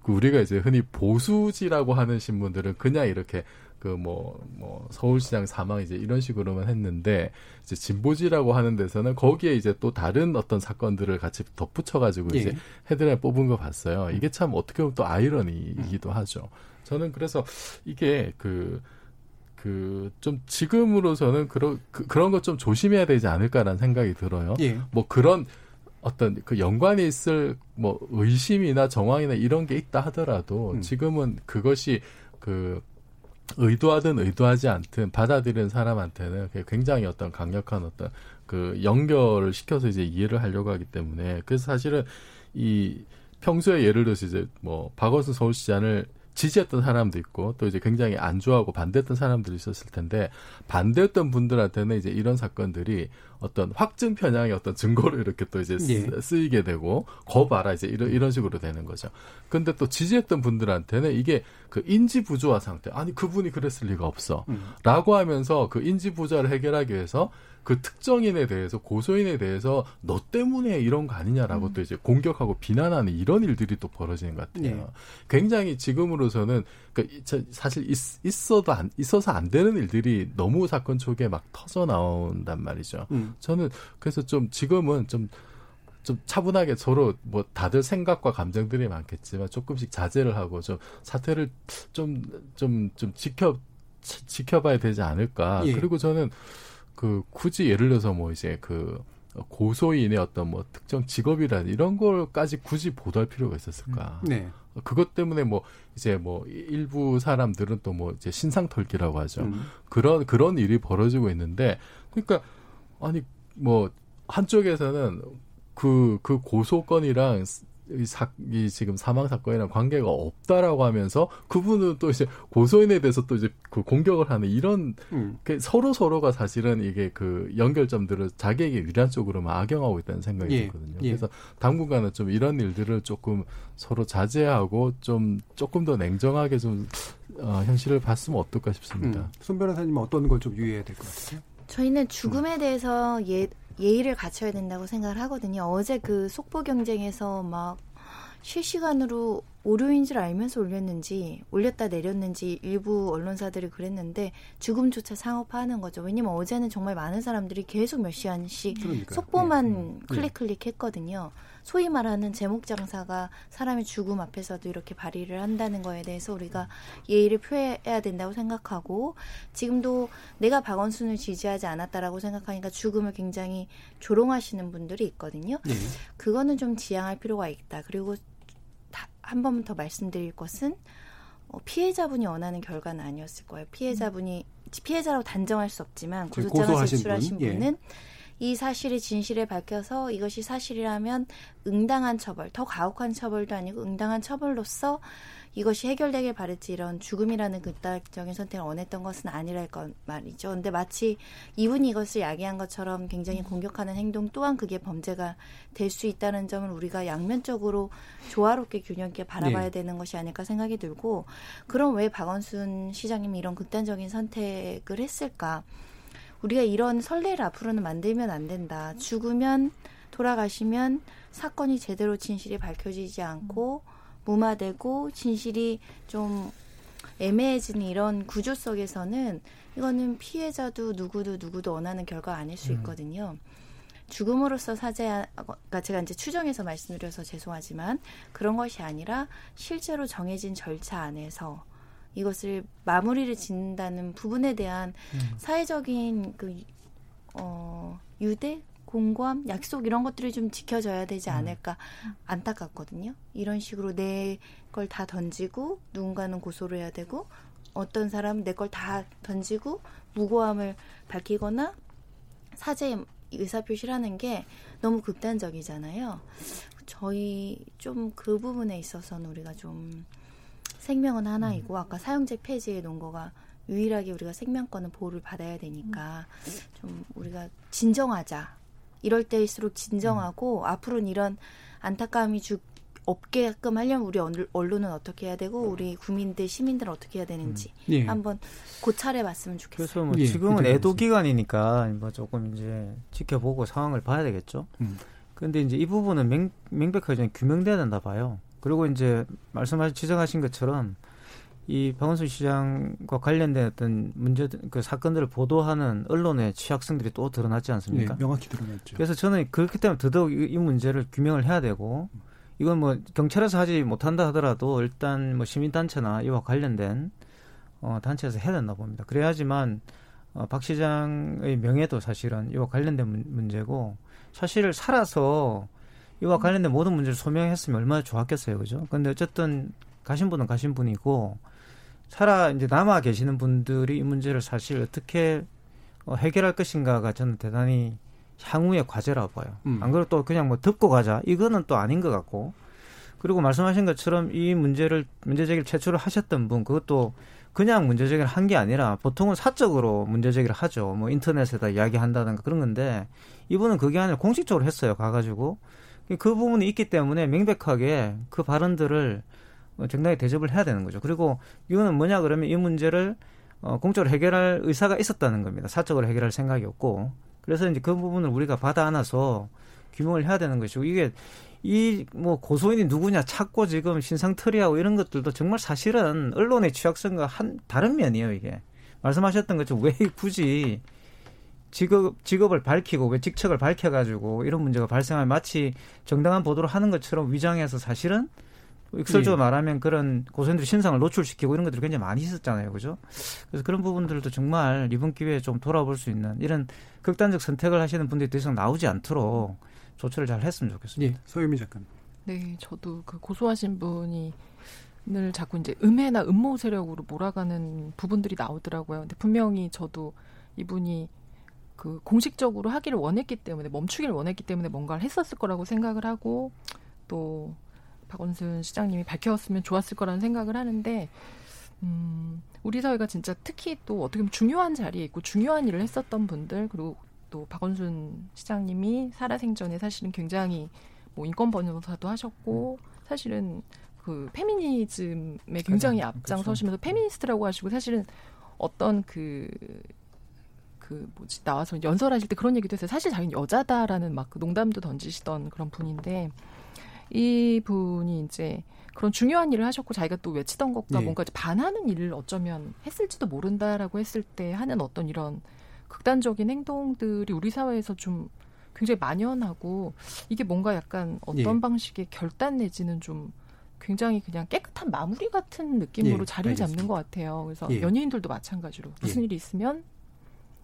그 우리가 이제 흔히 보수지라고 하는 신문들은 그냥 이렇게 그 뭐 뭐 서울시장 사망 이제 이런 식으로만 했는데 이제 진보지라고 하는 데서는 거기에 이제 또 다른 어떤 사건들을 같이 덧붙여가지고 예. 이제 헤드라인 뽑은 거 봤어요. 이게 참 어떻게 보면 또 아이러니이기도 하죠. 저는 그래서 이게 그 그, 좀, 지금으로서는, 그런, 그, 그런 것 좀 조심해야 되지 않을까라는 생각이 들어요. 예. 뭐, 그런 어떤, 그 연관이 있을, 뭐, 의심이나 정황이나 이런 게 있다 하더라도, 음. 지금은 그것이, 그, 의도하든 의도하지 않든 받아들이는 사람한테는 굉장히 어떤 강력한 어떤, 그, 연결을 시켜서 이제 이해를 하려고 하기 때문에, 그래서 사실은, 이, 평소에 예를 들어서 이제, 뭐, 박원순 서울시장을 지지했던 사람도 있고 또 이제 굉장히 안 좋아하고 반대했던 사람들이 있었을 텐데 반대했던 분들한테는 이제 이런 사건들이 어떤 확증 편향의 어떤 증거로 이렇게 또 이제 예. 쓰이게 되고 거 봐라 이제 이런 이런 식으로 되는 거죠. 근데 또 지지했던 분들한테는 이게 그 인지 부조화 상태 아니 그분이 그랬을 리가 없어라고 음. 하면서 그 인지 부조화를 해결하기 위해서 그 특정인에 대해서 고소인에 대해서 너 때문에 이런 거 아니냐라고 음. 또 이제 공격하고 비난하는 이런 일들이 또 벌어지는 것 같아요. 네. 굉장히 지금으로서는 그러니까 사실 있, 있어도 안, 있어서 안 되는 일들이 너무 사건 초기에 막 터져 나온단 말이죠. 음. 저는 그래서 좀 지금은 좀 좀 차분하게 서로 뭐 다들 생각과 감정들이 많겠지만 조금씩 자제를 하고 좀 사태를 좀 좀 좀 지켜 지켜봐야 되지 않을까. 예. 그리고 저는 그, 굳이 예를 들어서 뭐 이제 그 고소인의 어떤 뭐 특정 직업이라든 이런 걸까지 굳이 보도할 필요가 있었을까. 네. 그것 때문에 뭐 이제 뭐 일부 사람들은 또 뭐 이제 신상 털기라고 하죠. 음. 그런, 그런 일이 벌어지고 있는데 그러니까 아니 뭐 한쪽에서는 그, 그 고소건이랑 이, 사, 이 지금 사망 사건이랑 관계가 없다라고 하면서 그분은 또 이제 고소인에 대해서 또 이제 그 공격을 하는 이런 음. 서로 서로가 사실은 이게 그 연결점들을 자기에게 유리한 쪽으로만 악용하고 있다는 생각이 예. 들거든요. 예. 그래서 당분간은 좀 이런 일들을 조금 서로 자제하고 좀 조금 더 냉정하게 좀 어, 현실을 봤으면 어떨까 싶습니다. 음. 손 변호사님은 어떤 걸 좀 유의해야 될 것 같아요? 저희는 죽음에 음. 대해서 예. 예의를 갖춰야 된다고 생각을 하거든요. 어제 그 속보 경쟁에서 막 실시간으로 오류인 줄 알면서 올렸는지 올렸다 내렸는지 일부 언론사들이 그랬는데 죽음조차 상업화하는 거죠. 왜냐면 어제는 정말 많은 사람들이 계속 몇 시간씩 그러니까요. 속보만 음, 음. 클릭 클릭했거든요. 소위 말하는 제목 장사가 사람의 죽음 앞에서도 이렇게 발휘를 한다는 거에 대해서 우리가 예의를 표해야 된다고 생각하고 지금도 내가 박원순을 지지하지 않았다라고 생각하니까 죽음을 굉장히 조롱하시는 분들이 있거든요. 네. 그거는 좀 지양할 필요가 있다. 그리고 한 번 더 말씀드릴 것은 피해자분이 원하는 결과는 아니었을 거예요. 피해자분이 피해자라고 단정할 수 없지만 고소장을 제출하신 분? 분은 예. 이 사실이 진실에 밝혀서 이것이 사실이라면 응당한 처벌, 더 가혹한 처벌도 아니고 응당한 처벌로서 이것이 해결되길 바랬지 이런 죽음이라는 극단적인 선택을 원했던 것은 아니랄 건 말이죠. 그런데 마치 이분이 이것을 야기한 것처럼 굉장히 공격하는 행동 또한 그게 범죄가 될 수 있다는 점을 우리가 양면적으로 조화롭게 균형 있게 바라봐야 네. 되는 것이 아닐까 생각이 들고, 그럼 왜 박원순 시장님이 이런 극단적인 선택을 했을까? 우리가 이런 선례를 앞으로는 만들면 안 된다. 죽으면, 돌아가시면 사건이 제대로 진실이 밝혀지지 않고 무마되고 진실이 좀 애매해지는 이런 구조 속에서는 이거는 피해자도 누구도 누구도 원하는 결과가 아닐 수 있거든요. 죽음으로써 사죄하고, 그러니까 제가 이제 추정해서 말씀드려서 죄송하지만 그런 것이 아니라 실제로 정해진 절차 안에서 이것을 마무리를 짓는다는 부분에 대한 음. 사회적인 그 어, 유대, 공고함, 약속 이런 것들이 좀 지켜져야 되지 않을까 음. 안타깝거든요. 이런 식으로 내 걸 다 던지고 누군가는 고소를 해야 되고 어떤 사람은 내 걸 다 던지고 무고함을 밝히거나 사죄 의사표시를 하는 게 너무 극단적이잖아요. 저희 좀 그 부분에 있어서는 우리가 좀 생명은 하나이고 아까 사용제 폐지에 놓은 거가 유일하게 우리가 생명권은 보호를 받아야 되니까 좀 우리가 진정하자. 이럴 때일수록 진정하고 음. 앞으로는 이런 안타까움이 주, 없게끔 하려면 우리 언론은 어떻게 해야 되고 우리 국민들, 시민들은 어떻게 해야 되는지 음. 예. 한번 고찰해봤으면 좋겠어요. 그래서 뭐 예, 지금은 애도 기간이니까 뭐 조금 이제 지켜보고 상황을 봐야 되겠죠. 그런데 음. 이제 이 부분은 맹, 명백하게 규명돼야 된다 봐요. 그리고 이제 말씀하신 지적하신 것처럼 이 박원순 시장과 관련된 어떤 문제, 그 사건들을 보도하는 언론의 취약성들이 또 드러났지 않습니까? 네, 명확히 드러났죠. 그래서 저는 그렇기 때문에 더더욱 이 문제를 규명을 해야 되고, 이건 뭐 경찰에서 하지 못한다 하더라도 일단 뭐 시민단체나 이와 관련된 어, 단체에서 해야 된다 봅니다. 그래야지만 어, 박 시장의 명예도 사실은 이와 관련된 문, 문제고 사실을 살아서 이와 관련된 모든 문제를 소명했으면 얼마나 좋았겠어요, 그죠? 근데 어쨌든 가신 분은 가신 분이고, 살아 이제 남아 계시는 분들이 이 문제를 사실 어떻게 어, 해결할 것인가가 저는 대단히 향후의 과제라 봐요. 음. 안 그래도 또 그냥 뭐 덮고 가자 이거는 또 아닌 것 같고, 그리고 말씀하신 것처럼 이 문제를 문제 제기를 최초로 하셨던 분, 그것도 그냥 문제 제기를 한 게 아니라 보통은 사적으로 문제 제기를 하죠. 뭐 인터넷에다 이야기한다든가 그런 건데 이분은 그게 아니라 공식적으로 했어요. 가가지고. 그 부분이 있기 때문에 명백하게 그 발언들을 정당히 대접을 해야 되는 거죠. 그리고 이거는 뭐냐 그러면 이 문제를 어, 공적으로 해결할 의사가 있었다는 겁니다. 사적으로 해결할 생각이 없고. 그래서 이제 그 부분을 우리가 받아 안아서 규명을 해야 되는 것이고, 이게 이 뭐 고소인이 누구냐 찾고 지금 신상털이하고 이런 것들도 정말 사실은 언론의 취약성과 한 다른 면이에요. 이게 말씀하셨던 것처럼 왜 굳이 직업, 직업을 밝히고 왜 직책을 밝혀가지고 이런 문제가 발생하면 마치 정당한 보도를 하는 것처럼 위장해서 사실은 익설적으로 예. 말하면 그런 고소인들의 신상을 노출시키고 이런 것들이 굉장히 많이 있었잖아요. 그죠? 그래서 그런 부분들도 정말 이번 기회에 좀 돌아볼 수 있는 이런 극단적 선택을 하시는 분들이 더 이상 나오지 않도록 조처를 잘 했으면 좋겠습니다. 예. 서유미 작가님. 네, 저도 그 고소하신 분이 늘 자꾸 이제 음해나 음모 세력으로 몰아가는 부분들이 나오더라고요. 근데 분명히 저도 이분이 그 공식적으로 하기를 원했기 때문에 멈추기를 원했기 때문에 뭔가를 했었을 거라고 생각을 하고 또 박원순 시장님이 밝혔으면 좋았을 거라는 생각을 하는데 음, 우리 사회가 진짜 특히 또 어떻게 보면 중요한 자리에 있고 중요한 일을 했었던 분들, 그리고 또 박원순 시장님이 살아생전에 사실은 굉장히 뭐 인권 변호사도 하셨고 사실은 그 페미니즘에 굉장히 그렇죠. 앞장서시면서 페미니스트라고 하시고 사실은 어떤 그 그 뭐지 나와서 연설하실 때 그런 얘기도 했어요. 사실 자기는 여자다라는 막 그 농담도 던지시던 그런 분인데 이 분이 이제 그런 중요한 일을 하셨고 자기가 또 외치던 것과 네. 뭔가 반하는 일을 어쩌면 했을지도 모른다라고 했을 때 하는 어떤 이런 극단적인 행동들이 우리 사회에서 좀 굉장히 만연하고 이게 뭔가 약간 어떤 네. 방식의 결단 내지는 좀 굉장히 그냥 깨끗한 마무리 같은 느낌으로 네. 자리를 알겠습니다. 잡는 것 같아요. 그래서 네. 연예인들도 마찬가지로 무슨 네. 일이 있으면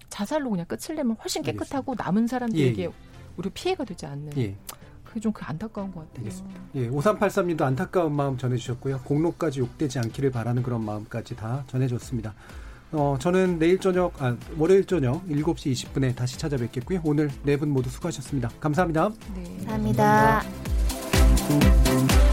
자살로 그냥 끝을 내면 훨씬 깨끗하고 남은 사람들에게 예, 예. 오히려 피해가 되지 않는 예. 그게 좀 그 안타까운 것 같아요. 알겠습니다. 예, 오삼팔삼 님도 안타까운 마음 전해주셨고요. 공로까지 욕되지 않기를 바라는 그런 마음까지 다 전해줬습니다. 어, 저는 내일 저녁, 아, 월요일 저녁 일곱 시 이십 분에 다시 찾아뵙겠고요. 오늘 네 분 모두 수고하셨습니다. 감사합니다. 네, 감사합니다. 감사합니다.